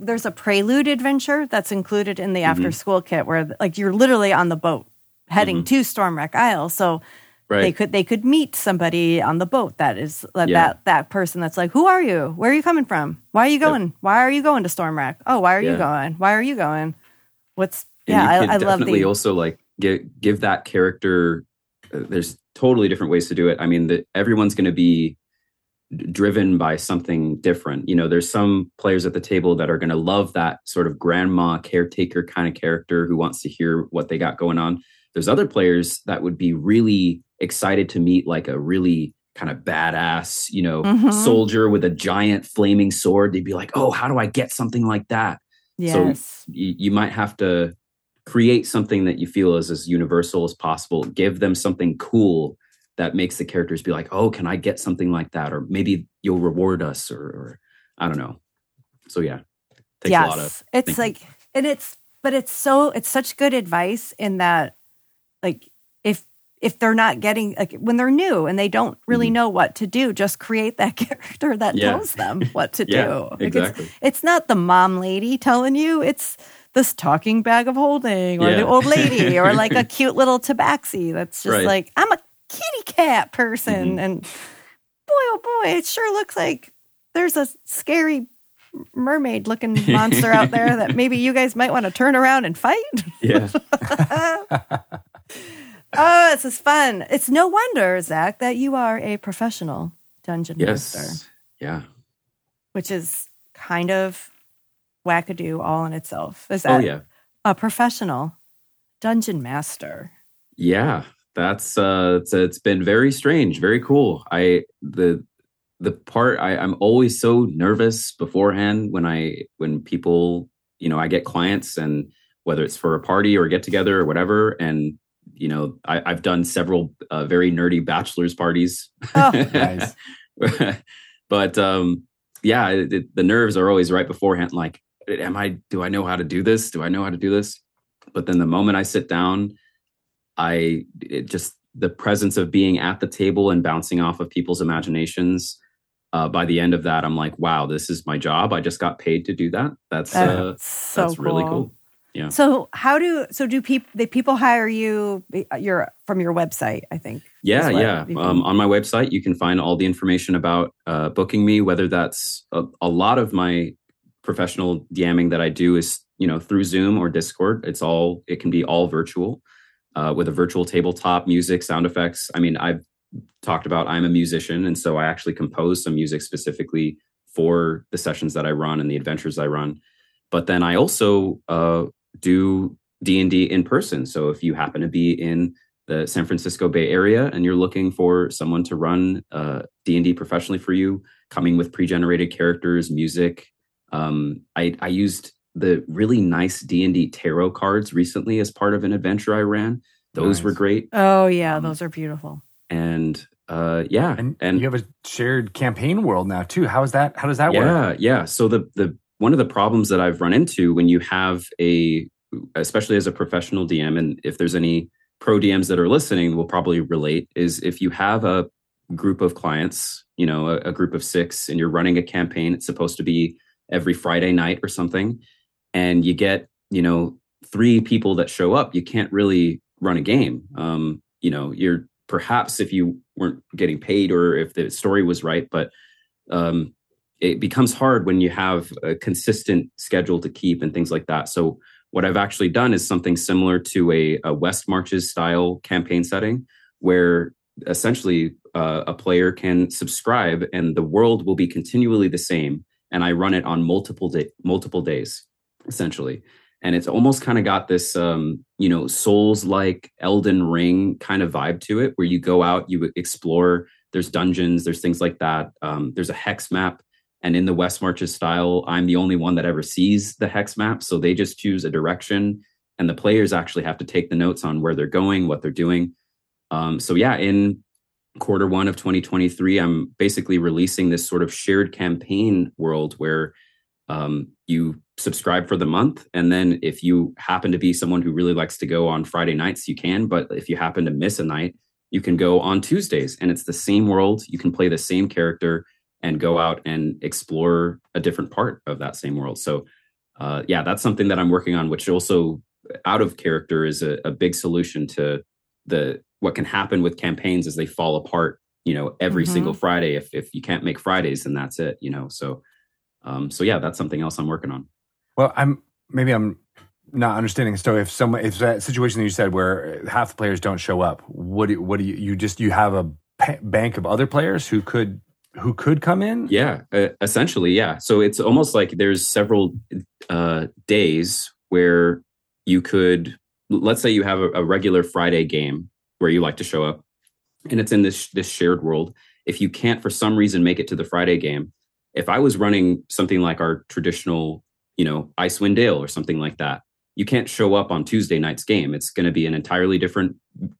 there's a prelude adventure that's included in the after-school kit where, like, you're literally on the boat heading to Stormwreck Isle. So they could meet somebody on the boat that is that person that's like, who are you? Where are you coming from? Why are you going? Yep. Why are you going to Stormwreck? Oh, why are you going? Why are you going? I love the also like give that character. There's totally different ways to do it. I mean, everyone's going to be driven by something different. You know, there's some players at the table that are going to love that sort of grandma caretaker kind of character who wants to hear what they got going on. There's other players that would be really excited to meet like a really kind of badass, you know, soldier with a giant flaming sword. They'd be like, oh, how do I get something like that? Yes. So you might have to create something that you feel is as universal as possible. Give them something cool that makes the characters be like, oh, can I get something like that? Or maybe you'll reward us or I don't know. So yeah, takes a lot of thinking. It's like, and it's such good advice in that, like, if they're not getting, like when they're new and they don't really know what to do, just create that character that tells them what to do. Like exactly. It's not the mom lady telling you, it's this talking bag of holding or the old lady or like a cute little tabaxi that's just like, I'm a kitty cat person and boy oh boy, it sure looks like there's a scary mermaid looking monster out there that maybe you guys might want to turn around and fight. Oh, this is fun. It's no wonder, Zac, that you are a professional dungeon master. Which is kind of wackadoo all in itself. Is that a professional dungeon master? Yeah. That's it's been very strange, very cool. I'm always so nervous beforehand when people, you know, I get clients and whether it's for a party or get together or whatever. And, you know, I've done several very nerdy bachelor's parties. Oh, nice. But the nerves are always right beforehand. Like, do I know how to do this? Do I know how to do this? But then the moment I sit down, the presence of being at the table and bouncing off of people's imaginations. By the end of that, I'm like, wow, this is my job. I just got paid to do that. That's really cool. Yeah. So do people hire you? You're from your website, I think. Yeah. On my website, you can find all the information about booking me. Whether that's a lot of my professional DMing that I do is, you know, through Zoom or Discord. It can be all virtual. With a virtual tabletop, music, sound effects. I mean, I've talked about I'm a musician, and so I actually compose some music specifically for the sessions that I run and the adventures I run. But then I also do D&D in person. So if you happen to be in the San Francisco Bay Area and you're looking for someone to run D&D professionally for you, coming with pre-generated characters, music, I used the really nice D&D tarot cards recently as part of an adventure I ran. Those were great. Oh yeah, those are beautiful. And and you have a shared campaign world now too. How is that? How does that work? Yeah. So the one of the problems that I've run into when you have especially as a professional DM, and if there's any pro DMs that are listening will probably relate, is if you have a group of clients, you know, a group of 6, and you're running a campaign, it's supposed to be every Friday night or something. And you get, you know, 3 people that show up, you can't really run a game. you know, you're perhaps if you weren't getting paid or if the story was right, but it becomes hard when you have a consistent schedule to keep and things like that. So what I've actually done is something similar to a West Marches style campaign setting where essentially a player can subscribe and the world will be continually the same. And I run it on multiple days, essentially. And it's almost kind of got this, you know, Souls-like Elden Ring kind of vibe to it, where you go out, you explore, there's dungeons, there's things like that. There's a hex map. And in the West Marches style, I'm the only one that ever sees the hex map. So they just choose a direction and the players actually have to take the notes on where they're going, what they're doing. So yeah, in quarter one of 2023, I'm basically releasing this sort of shared campaign world where you subscribe for the month. And then if you happen to be someone who really likes to go on Friday nights, you can. But if you happen to miss a night, you can go on Tuesdays and it's the same world. You can play the same character and go out and explore a different part of that same world. So yeah, that's something that I'm working on, which also out of character is a big solution to the what can happen with campaigns as they fall apart, you know, every single Friday. If you can't make Fridays, then that's it, you know. So so yeah, that's something else I'm working on. Well, I'm not understanding. So if that situation that you said where half the players don't show up, what do you have a bank of other players who could come in? Yeah, essentially, yeah. So it's almost like there's several days where you could, let's say you have a regular Friday game where you like to show up and it's in this shared world. If you can't, for some reason, make it to the Friday game, if I was running something like our traditional, you know, Icewind Dale or something like that, you can't show up on Tuesday night's game. It's going to be an entirely different,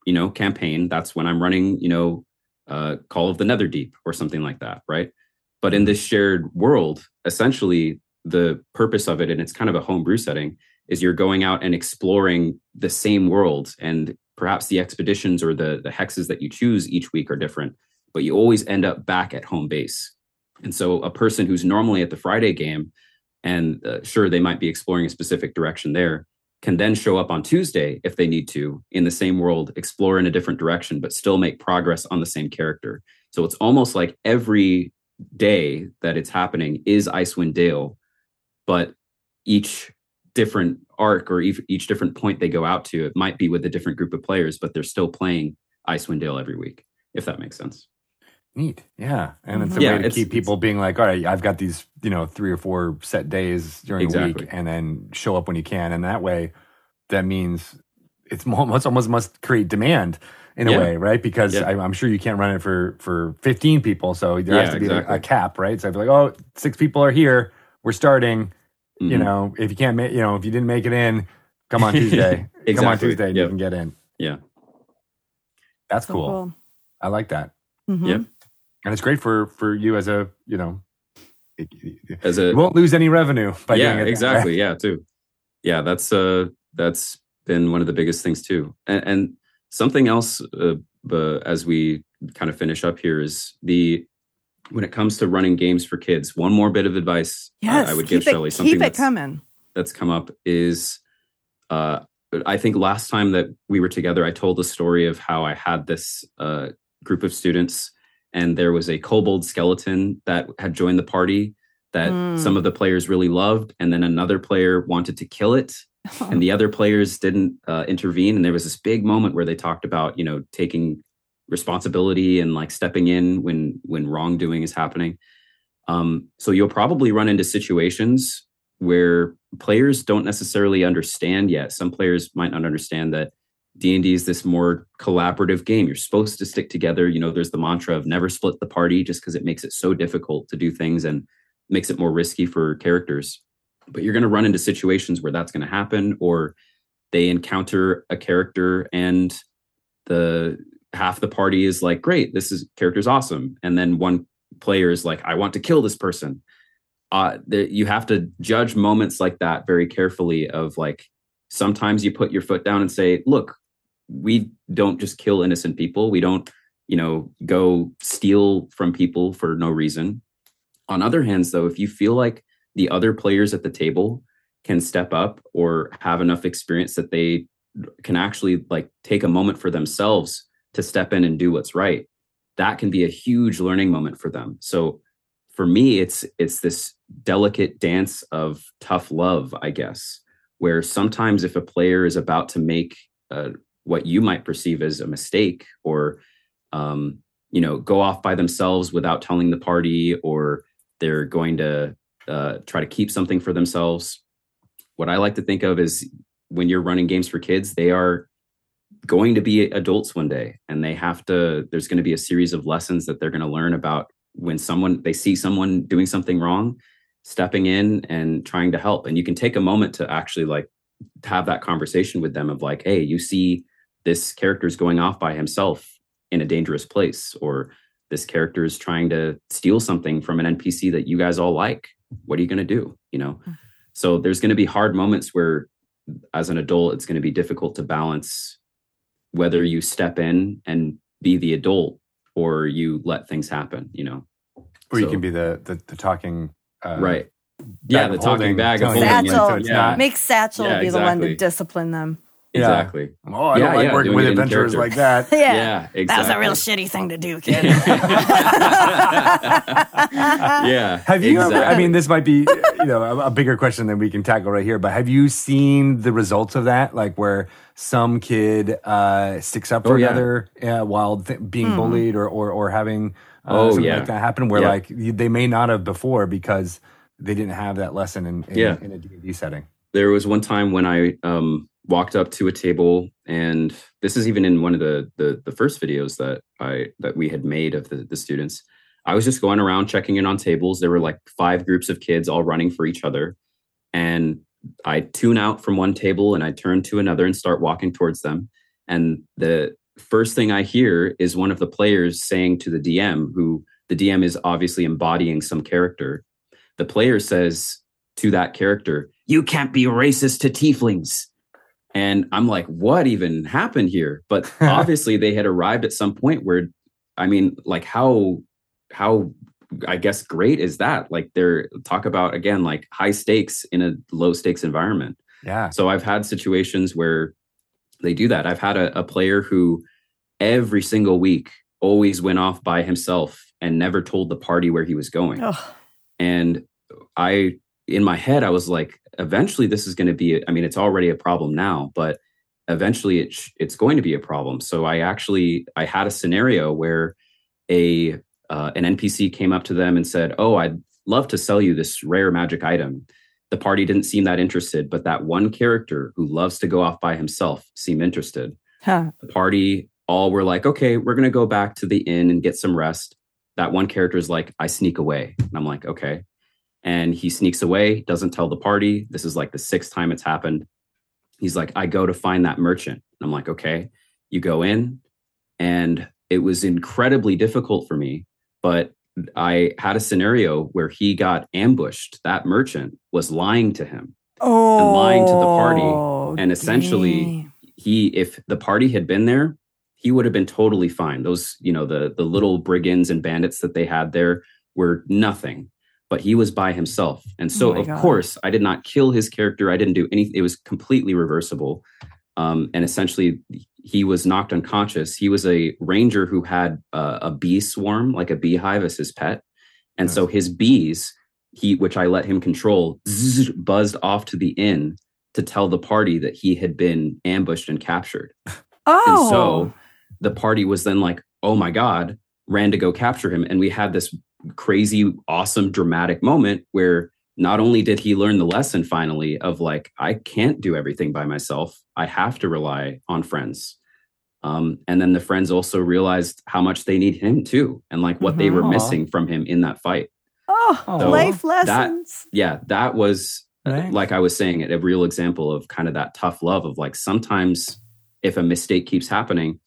you know, campaign. That's when I'm running, you know, Call of the Nether Deep or something like that, right? But in this shared world, essentially the purpose of it, and it's kind of a homebrew setting, is you're going out and exploring the same world, and perhaps the expeditions or the hexes that you choose each week are different, but you always end up back at home base. And so a person who's normally at the Friday game, and sure, they might be exploring a specific direction there, can then show up on Tuesday if they need to in the same world, explore in a different direction, but still make progress on the same character. So it's almost like every day that it's happening is Icewind Dale, but each different arc or each different point they go out to, it might be with a different group of players, but they're still playing Icewind Dale every week, if that makes sense. Neat. Yeah. And it's a way to keep people being like, all right, I've got these, you know, 3 or 4 set days during the week, and then show up when you can. And that way, that means it's almost must create demand in a way, right? Because I'm sure you can't run it for 15 people. So there has to be a cap, right? So I'd be like, oh, 6 people are here. We're starting. Mm-hmm. You know, if you can't make, you know, if you didn't make it in, come on Tuesday. And you can get in. Yeah. That's so cool. I like that. Mm-hmm. Yep. And it's great for you as a, you know, you won't lose any revenue by doing it. Exactly. That, right? Yeah, too. Yeah, that's been one of the biggest things too. And something else as we kind of finish up here is when it comes to running games for kids, one more bit of advice I would give Shelley. Something that's come up is, I think last time that we were together, I told a story of how I had this group of students. And there was a kobold skeleton that had joined the party that some of the players really loved. And then another player wanted to kill it. Oh. And the other players didn't intervene. And there was this big moment where they talked about, you know, taking responsibility and like stepping in when wrongdoing is happening. So you'll probably run into situations where players don't necessarily understand yet. Some players might not understand that D&D is this more collaborative game. You're supposed to stick together. You know, there's the mantra of never split the party, just because it makes it so difficult to do things and makes it more risky for characters. But you're going to run into situations where that's going to happen, or they encounter a character and the half the party is like, great, character's awesome. And then one player is like, I want to kill this person. You have to judge moments like that very carefully of like, sometimes you put your foot down and say, look, we don't just kill innocent people. We don't, you know, go steal from people for no reason. On other hands, though, if you feel like the other players at the table can step up or have enough experience that they can actually like take a moment for themselves to step in and do what's right, that can be a huge learning moment for them. So for me, it's this delicate dance of tough love, I guess, where sometimes if a player is about to make what you might perceive as a mistake, or go off by themselves without telling the party, or they're going to try to keep something for themselves. What I like to think of is when you're running games for kids, they are going to be adults one day, and they have to, there's going to be a series of lessons that they're going to learn about when they see someone doing something wrong, stepping in and trying to help. And you can take a moment to actually like have that conversation with them of like, hey, you see this character's going off by himself in a dangerous place, or this character is trying to steal something from an NPC that you guys all like. What are you going to do? So there's going to be hard moments where as an adult, it's going to be difficult to balance whether you step in and be the adult or you let things happen, Or so, you can be the talking... right. Yeah, the talking bag of holding. Satchel. Yeah. Make Satchel be the one to discipline them. Yeah. Exactly. Oh, I don't like working with adventurers like that. Exactly. That was a real shitty thing to do, kid. Have you ever, I mean, this might be, a bigger question than we can tackle right here, but have you seen the results of that? Like where some kid sticks up for another while being bullied or having something like that happen where like they may not have before because they didn't have that lesson in a D&D setting. There was one time when I... walked up to a table, and this is even in one of the first videos that we had made of the students. I was just going around checking in on tables. There were like 5 groups of kids all running for each other. And I tune out from one table and I turn to another and start walking towards them. And the first thing I hear is one of the players saying to the DM, who the DM is obviously embodying some character. The player says to that character, "You can't be racist to tieflings." And I'm like, what even happened here? But obviously they had arrived at some point where, I mean, like how I guess great is that? Like they're talk about, again, like high stakes in a low stakes environment. Yeah. So I've had situations where they do that. I've had a player who every single week always went off by himself and never told the party where he was going. Oh. And in my head, I was like, eventually this is going to be, I mean, it's already a problem now, but eventually it's going to be a problem. So I had a scenario where an NPC came up to them and said, "Oh, I'd love to sell you this rare magic item." The party didn't seem that interested, but that one character who loves to go off by himself seemed interested. Huh. The party all were like, "Okay, we're going to go back to the inn and get some rest." That one character is like, "I sneak away." And I'm like, okay. And he sneaks away, doesn't tell the party. This is like the 6th time it's happened. He's like, "I go to find that merchant." And I'm like, okay, you go in. And it was incredibly difficult for me. But I had a scenario where he got ambushed. That merchant was lying to him and lying to the party. And essentially, if the party had been there, he would have been totally fine. Those, the little brigands and bandits that they had there were nothing. But he was by himself. And so, course, I did not kill his character. I didn't do anything. It was completely reversible. And essentially, he was knocked unconscious. He was a ranger who had a bee swarm, like a beehive as his pet. And so his bees, which I let him control, buzzed off to the inn to tell the party that he had been ambushed and captured. Oh. And so the party was then like, "Oh my God," ran to go capture him. And we had this crazy, awesome, dramatic moment where not only did he learn the lesson finally of like, I can't do everything by myself. I have to rely on friends. And then the friends also realized how much they need him too. And like what they were missing from him in that fight. Life lessons. That was, like I was saying, a real example of kind of that tough love of like, sometimes if a mistake keeps happening,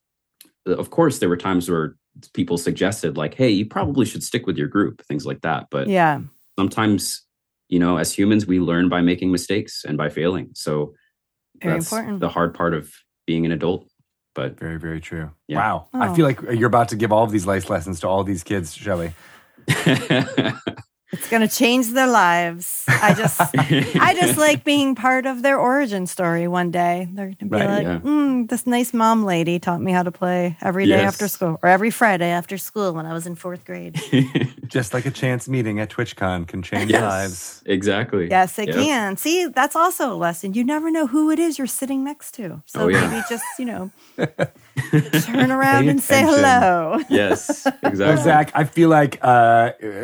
of course there were times where people suggested like, "Hey, you probably should stick with your group," things like that. But sometimes, as humans, we learn by making mistakes and by failing. So that's important. The hard part of being an adult. But very, very true. Yeah. Wow. Oh. I feel like you're about to give all of these life lessons to all these kids, Shelley. It's going to change their lives. I just like being part of their origin story one day. They're going to be this nice mom lady taught me how to play every day after school, or every Friday after school when I was in fourth grade. Just like a chance meeting at TwitchCon can change lives. Exactly. Yes, it can. See, that's also a lesson. You never know who it is you're sitting next to. So maybe just, turn around and say hello. Yes, exactly. Zach, I feel like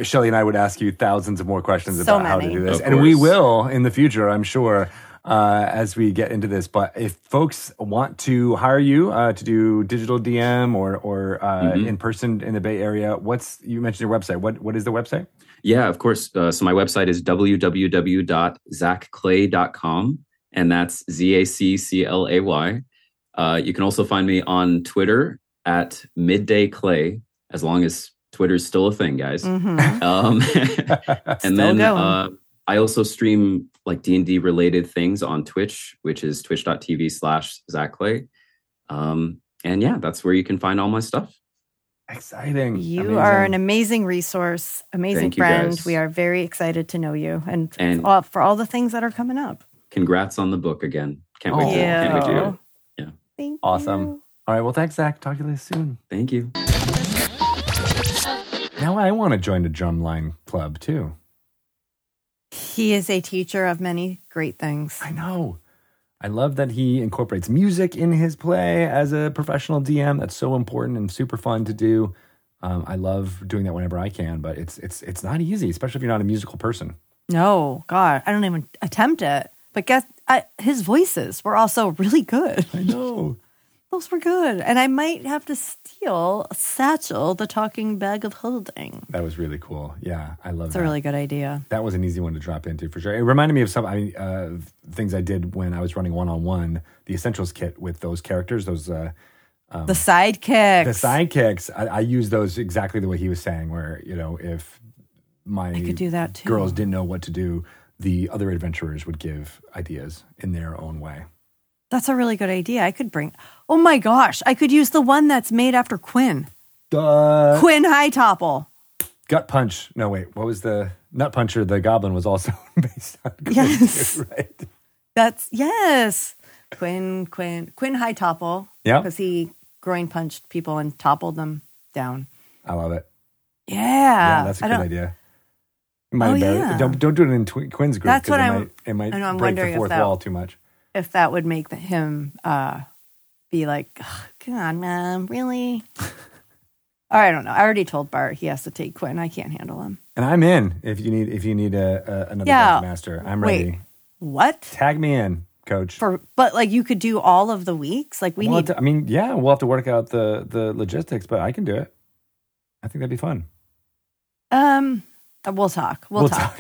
Shelley and I would ask you thousands of more questions about how to do this. And we will in the future, I'm sure, as we get into this. But if folks want to hire you to do digital DM or in person in the Bay Area, you mentioned your website. What is the website? Yeah, of course. So my website is www.zacclay.com, and that's ZACCLAY. You can also find me on Twitter at MiddayClay, as long as Twitter's still a thing, guys. Mm-hmm. And then I also stream like D&D related things on Twitch, which is twitch.tv/Zac Clay. And yeah, that's where you can find all my stuff. Exciting. You are an amazing resource, amazing friend. Guys. We are very excited to know you and for all the things that are coming up. Congrats on the book again. Can't wait to do it. Yeah. Thank you. Awesome. All right. Well, thanks, Zach. Talk to you soon. Thank you. Now I want to join the Drumline Club, too. He is a teacher of many great things. I know. I love that he incorporates music in his play as a professional DM. That's so important and super fun to do. I love doing that whenever I can, but it's not easy, especially if you're not a musical person. No, God, I don't even attempt it. But his voices were also really good. I know. Those were good. And I might have to steal Satchel, the talking bag of holding. That was really cool. Yeah, I love that. It's a really good idea. That was an easy one to drop into for sure. It reminded me of some things I did when I was running one-on-one, the Essentials Kit with those characters, those... the sidekicks. The sidekicks. I used those exactly the way he was saying, where, if my girls didn't know what to do, the other adventurers would give ideas in their own way. That's a really good idea. Oh my gosh, I could use the one that's made after Quinn. Quinn High Topple. Gut Punch. No, wait, what was the Nut Puncher? The Goblin was also based on Quinn. Yes. Too, right? Yes. Quinn High Topple. Yeah. Because he groin punched people and toppled them down. I love it. Yeah. Yeah, that's a good idea. Don't do it in Quinn's group. That's what it might break the fourth wall too much. If that would make him be like, oh, come on, Mom, really? Or I don't know. I already told Bart he has to take Quinn. I can't handle him. And I'm in. If you need another dungeon master, I'm ready. Wait, what? Tag me in, Coach. But you could do all of the weeks. Like we need. We'll have to work out the logistics, but I can do it. I think that'd be fun. We'll talk. We'll talk.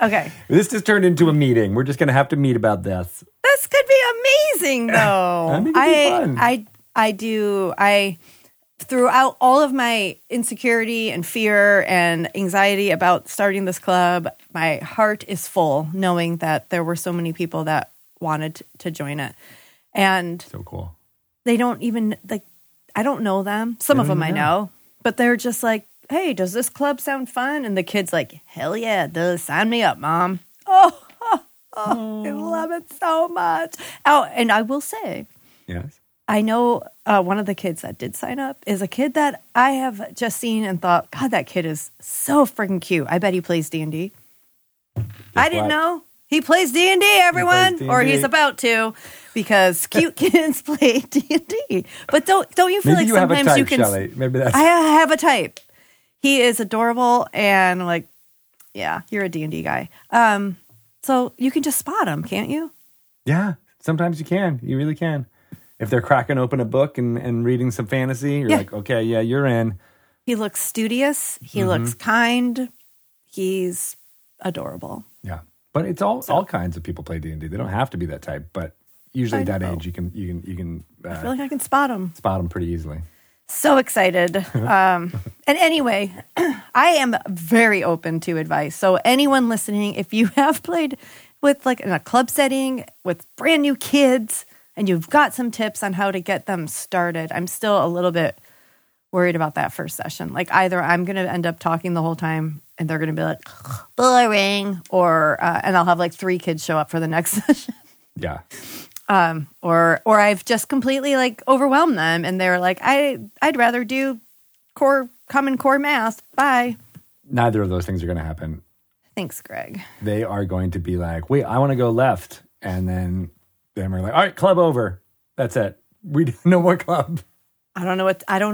Okay. This just turned into a meeting. We're just going to have to meet about this. This could be amazing, though. I mean, it'd be fun. Throughout all of my insecurity and fear and anxiety about starting this club, my heart is full knowing that there were so many people that wanted to join it. And so cool. They don't even, I don't know them. Some of them I know, but they're just hey, does this club sound fun? And the kid's like, hell yeah, sign me up, Mom. Oh, I love it so much. Oh, and I will say, yes, I know one of the kids that did sign up is a kid that I have just seen and thought, God, that kid is so freaking cute. I bet he plays D&D. I didn't know. He plays D&D, everyone. He plays D&D. Or he's about to, because cute kids play D&D. But don't you feel maybe like you sometimes have a type, you can... Shelley. Maybe that's... I have a type. He is adorable and you're a D&D guy. So you can just spot him, can't you? Yeah, sometimes you can. You really can. If they're cracking open a book and reading some fantasy, you're like, okay, yeah, you're in. He looks studious. He looks kind. He's adorable. Yeah, but it's all kinds of people play D&D. They don't have to be that type, but usually at that age you can. I feel like I can spot him. Spot him pretty easily. So excited. And anyway, I am very open to advice. So anyone listening, if you have played with in a club setting with brand new kids and you've got some tips on how to get them started, I'm still a little bit worried about that first session. Like, either I'm going to end up talking the whole time and they're going to be like, boring, or and I'll have like three kids show up for the next session. Yeah. Or I've just completely like overwhelmed them and they're like, I'd rather do common core math. Bye. Neither of those things are going to happen. Thanks, Greg. They are going to be like, wait, I want to go left. And then we're like, all right, club over. That's it. We do no more club. I don't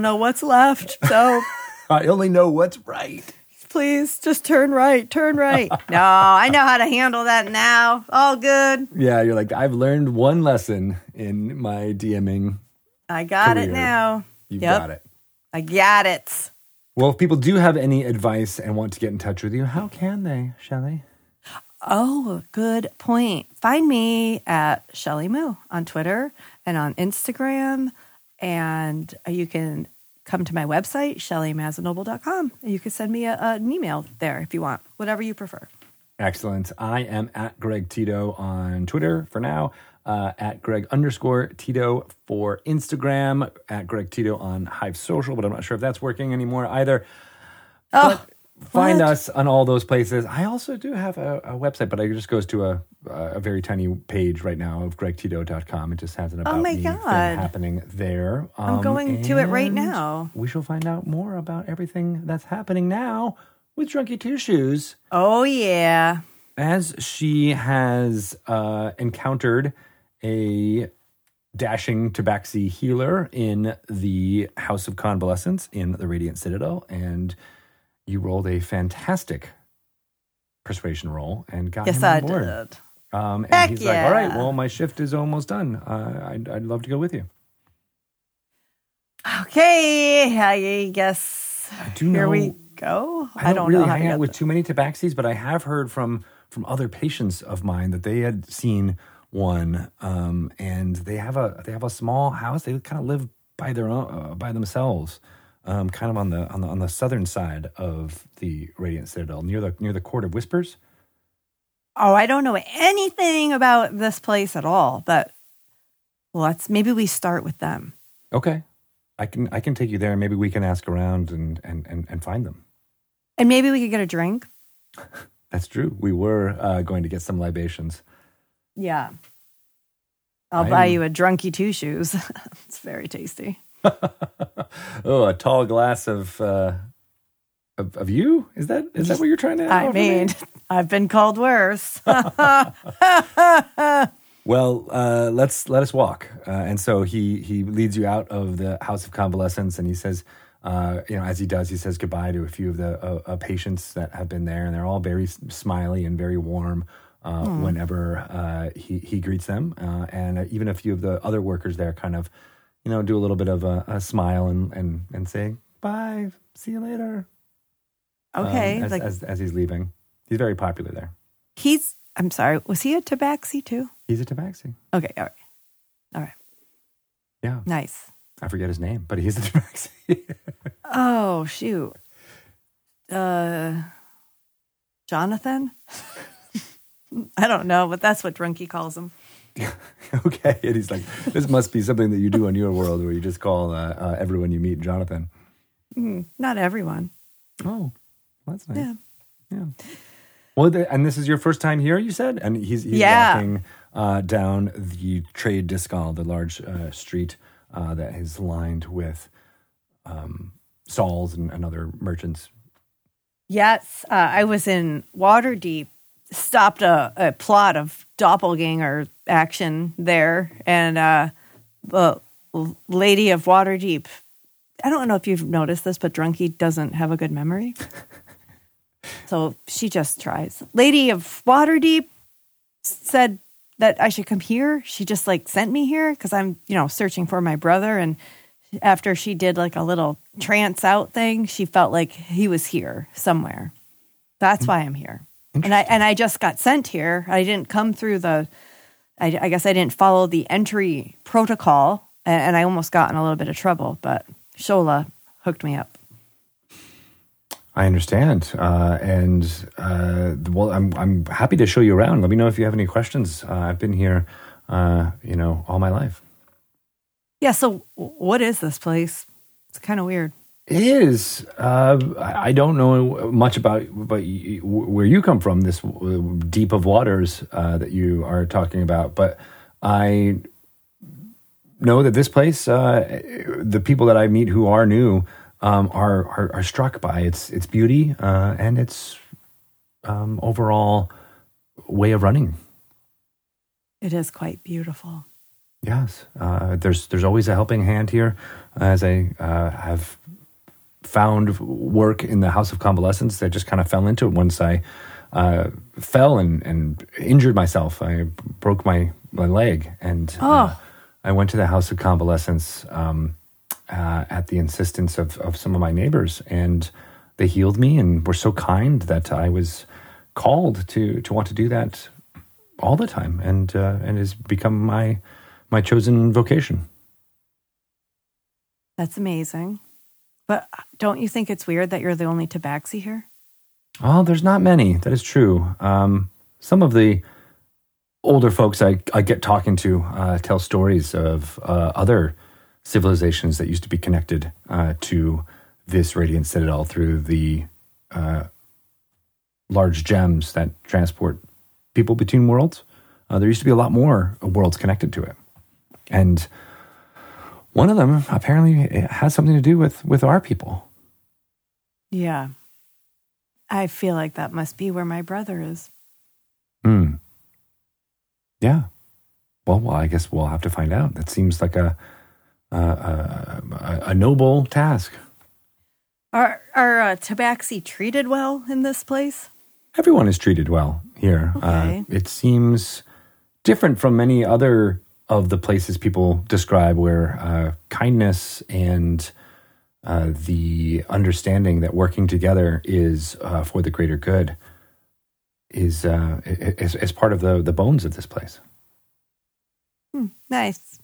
know what's left. So I only know what's right. Please just turn right. No, I know how to handle that now. All good. Yeah, you're like, I've learned one lesson in my DMing. I got career. It now. You've got it. I got it. Well, if people do have any advice and want to get in touch with you, how can they, Shelley? Oh, good point. Find me at Shelley Moo on Twitter and on Instagram. And you can come to my website, shelleymazenoble.com. You can send me an email there if you want, whatever you prefer. Excellent. I am at Greg Tito on Twitter for now, at Greg_Tito for Instagram, at Greg Tito on Hive Social, but I'm not sure if that's working anymore either. Find us on all those places. I also do have a website, but it just goes to a very tiny page right now of gregtito.com. It just has an about me thing happening there. I'm going to it right now. We shall find out more about everything that's happening now with Drunky Two-Shoes. Oh, yeah. As she has encountered a dashing tabaxi healer in the House of Convalescence in the Radiant Citadel, and you rolled a fantastic persuasion roll and got him on board. Yes, I did. And he's like, all right, well, my shift is almost done. I'd love to go with you. Okay, I guess here we go. I don't really hang out with too many tabaxis, but I have heard from other patients of mine that they had seen one, and they have a small house. They kind of live by their own, by themselves. Kind of on the southern side of the Radiant Citadel, near the Court of Whispers. Oh, I don't know anything about this place at all, but maybe we start with them. Okay, I can take you there, and maybe we can ask around and find them. And maybe we could get a drink. That's true. We were going to get some libations. Yeah, I'll buy you a Drunky Two-Shoes. It's very tasty. Oh, a tall glass of you? Is that what you're trying to? I mean, I've been called worse. Well, let us walk. And so he leads you out of the House of Convalescence, and he says, as he does, he says goodbye to a few of the patients that have been there, and they're all very smiley and very warm. Whenever he greets them, and even a few of the other workers there kind of, do a little bit of a smile and say, bye, see you later. Okay. As he's leaving. He's very popular there. I'm sorry, was he a tabaxi too? He's a tabaxi. Okay, all right. Yeah. Nice. I forget his name, but he's a tabaxi. Oh, shoot. Jonathan? I don't know, but that's what Drunky calls him. Okay, and he's like, this must be something that you do in your world where you just call everyone you meet Jonathan. Not everyone. Oh, well, that's nice. Yeah. Well, and this is your first time here, you said? And he's walking down the Trade Discal, the large street that is lined with stalls and other merchants. Yes, I was in Waterdeep, stopped a plot of doppelganger action there, and the Lady of Waterdeep. I don't know if you've noticed this, but Drunky doesn't have a good memory. So she just tries. Lady of Waterdeep said that I should come here. She just sent me here because I'm, searching for my brother, and after she did a little trance out thing, she felt like he was here somewhere. That's why I'm here. And I just got sent here. I didn't come through I guess I didn't follow the entry protocol, and I almost got in a little bit of trouble, but Shola hooked me up. I understand. Well, I'm happy to show you around. Let me know if you have any questions. I've been here, all my life. Yeah, so what is this place? It's kind of weird. It is. I don't know much about where you come from, this deep of waters that you are talking about, but I know that this place, the people that I meet who are new, are struck by its beauty and its overall way of running. It is quite beautiful. Yes, there's always a helping hand here, as I have found work in the House of Convalescence that just kind of fell into it once I fell and injured myself. I broke my leg, and I went to the House of Convalescence at the insistence of some of my neighbors, and they healed me and were so kind that I was called to want to do that all the time, and has become my chosen vocation. That's amazing. But don't you think it's weird that you're the only Tabaxi here? Oh, there's not many. That is true. Some of the older folks I get talking to tell stories of other civilizations that used to be connected to this Radiant Citadel through the large gems that transport people between worlds. There used to be a lot more worlds connected to it. And one of them apparently has something to do with our people. Yeah. I feel like that must be where my brother is. Hmm. Yeah. Well, I guess we'll have to find out. That seems like a noble task. Are Tabaxi treated well in this place? Everyone is treated well here. Okay. It seems different from many other of the places people describe where kindness and the understanding that working together is for the greater good is part of the bones of this place. Nice.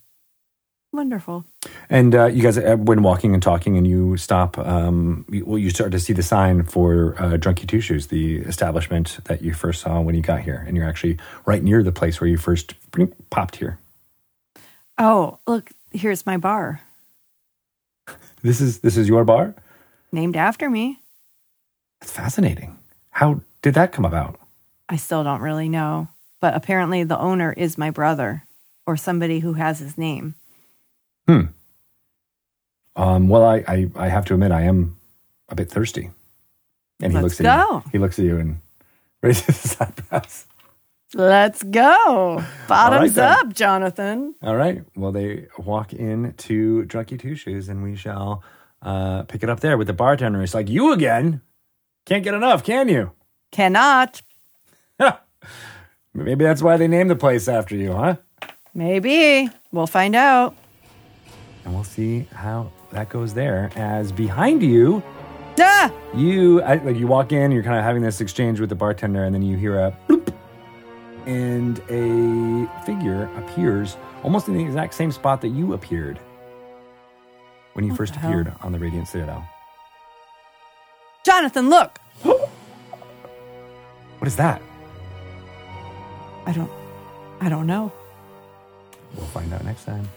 Wonderful. And you guys, when walking and talking and you stop, you start to see the sign for Drunky Two-Shoes, the establishment that you first saw when you got here. And you're actually right near the place where you first popped here. Oh, look, here's my bar. This is your bar? Named after me. That's fascinating. How did that come about? I still don't really know. But apparently the owner is my brother or somebody who has his name. Hmm. Well, I have to admit, I am a bit thirsty. And he looks at you and raises his eyebrows. Let's go. Bottoms up, Jonathan. All right. Well, they walk in to Drunky Two-Shoes, and we shall pick it up there with the bartender. It's like, you again? Can't get enough, can you? Cannot. Maybe that's why they named the place after you, huh? Maybe. We'll find out. And we'll see how that goes there. As behind you, you walk in, you're kind of having this exchange with the bartender, and then you hear a bloop, and a figure appears almost in the exact same spot that you appeared when you first appeared on the Radiant Citadel. Jonathan, look! What is that? I don't know. We'll find out next time.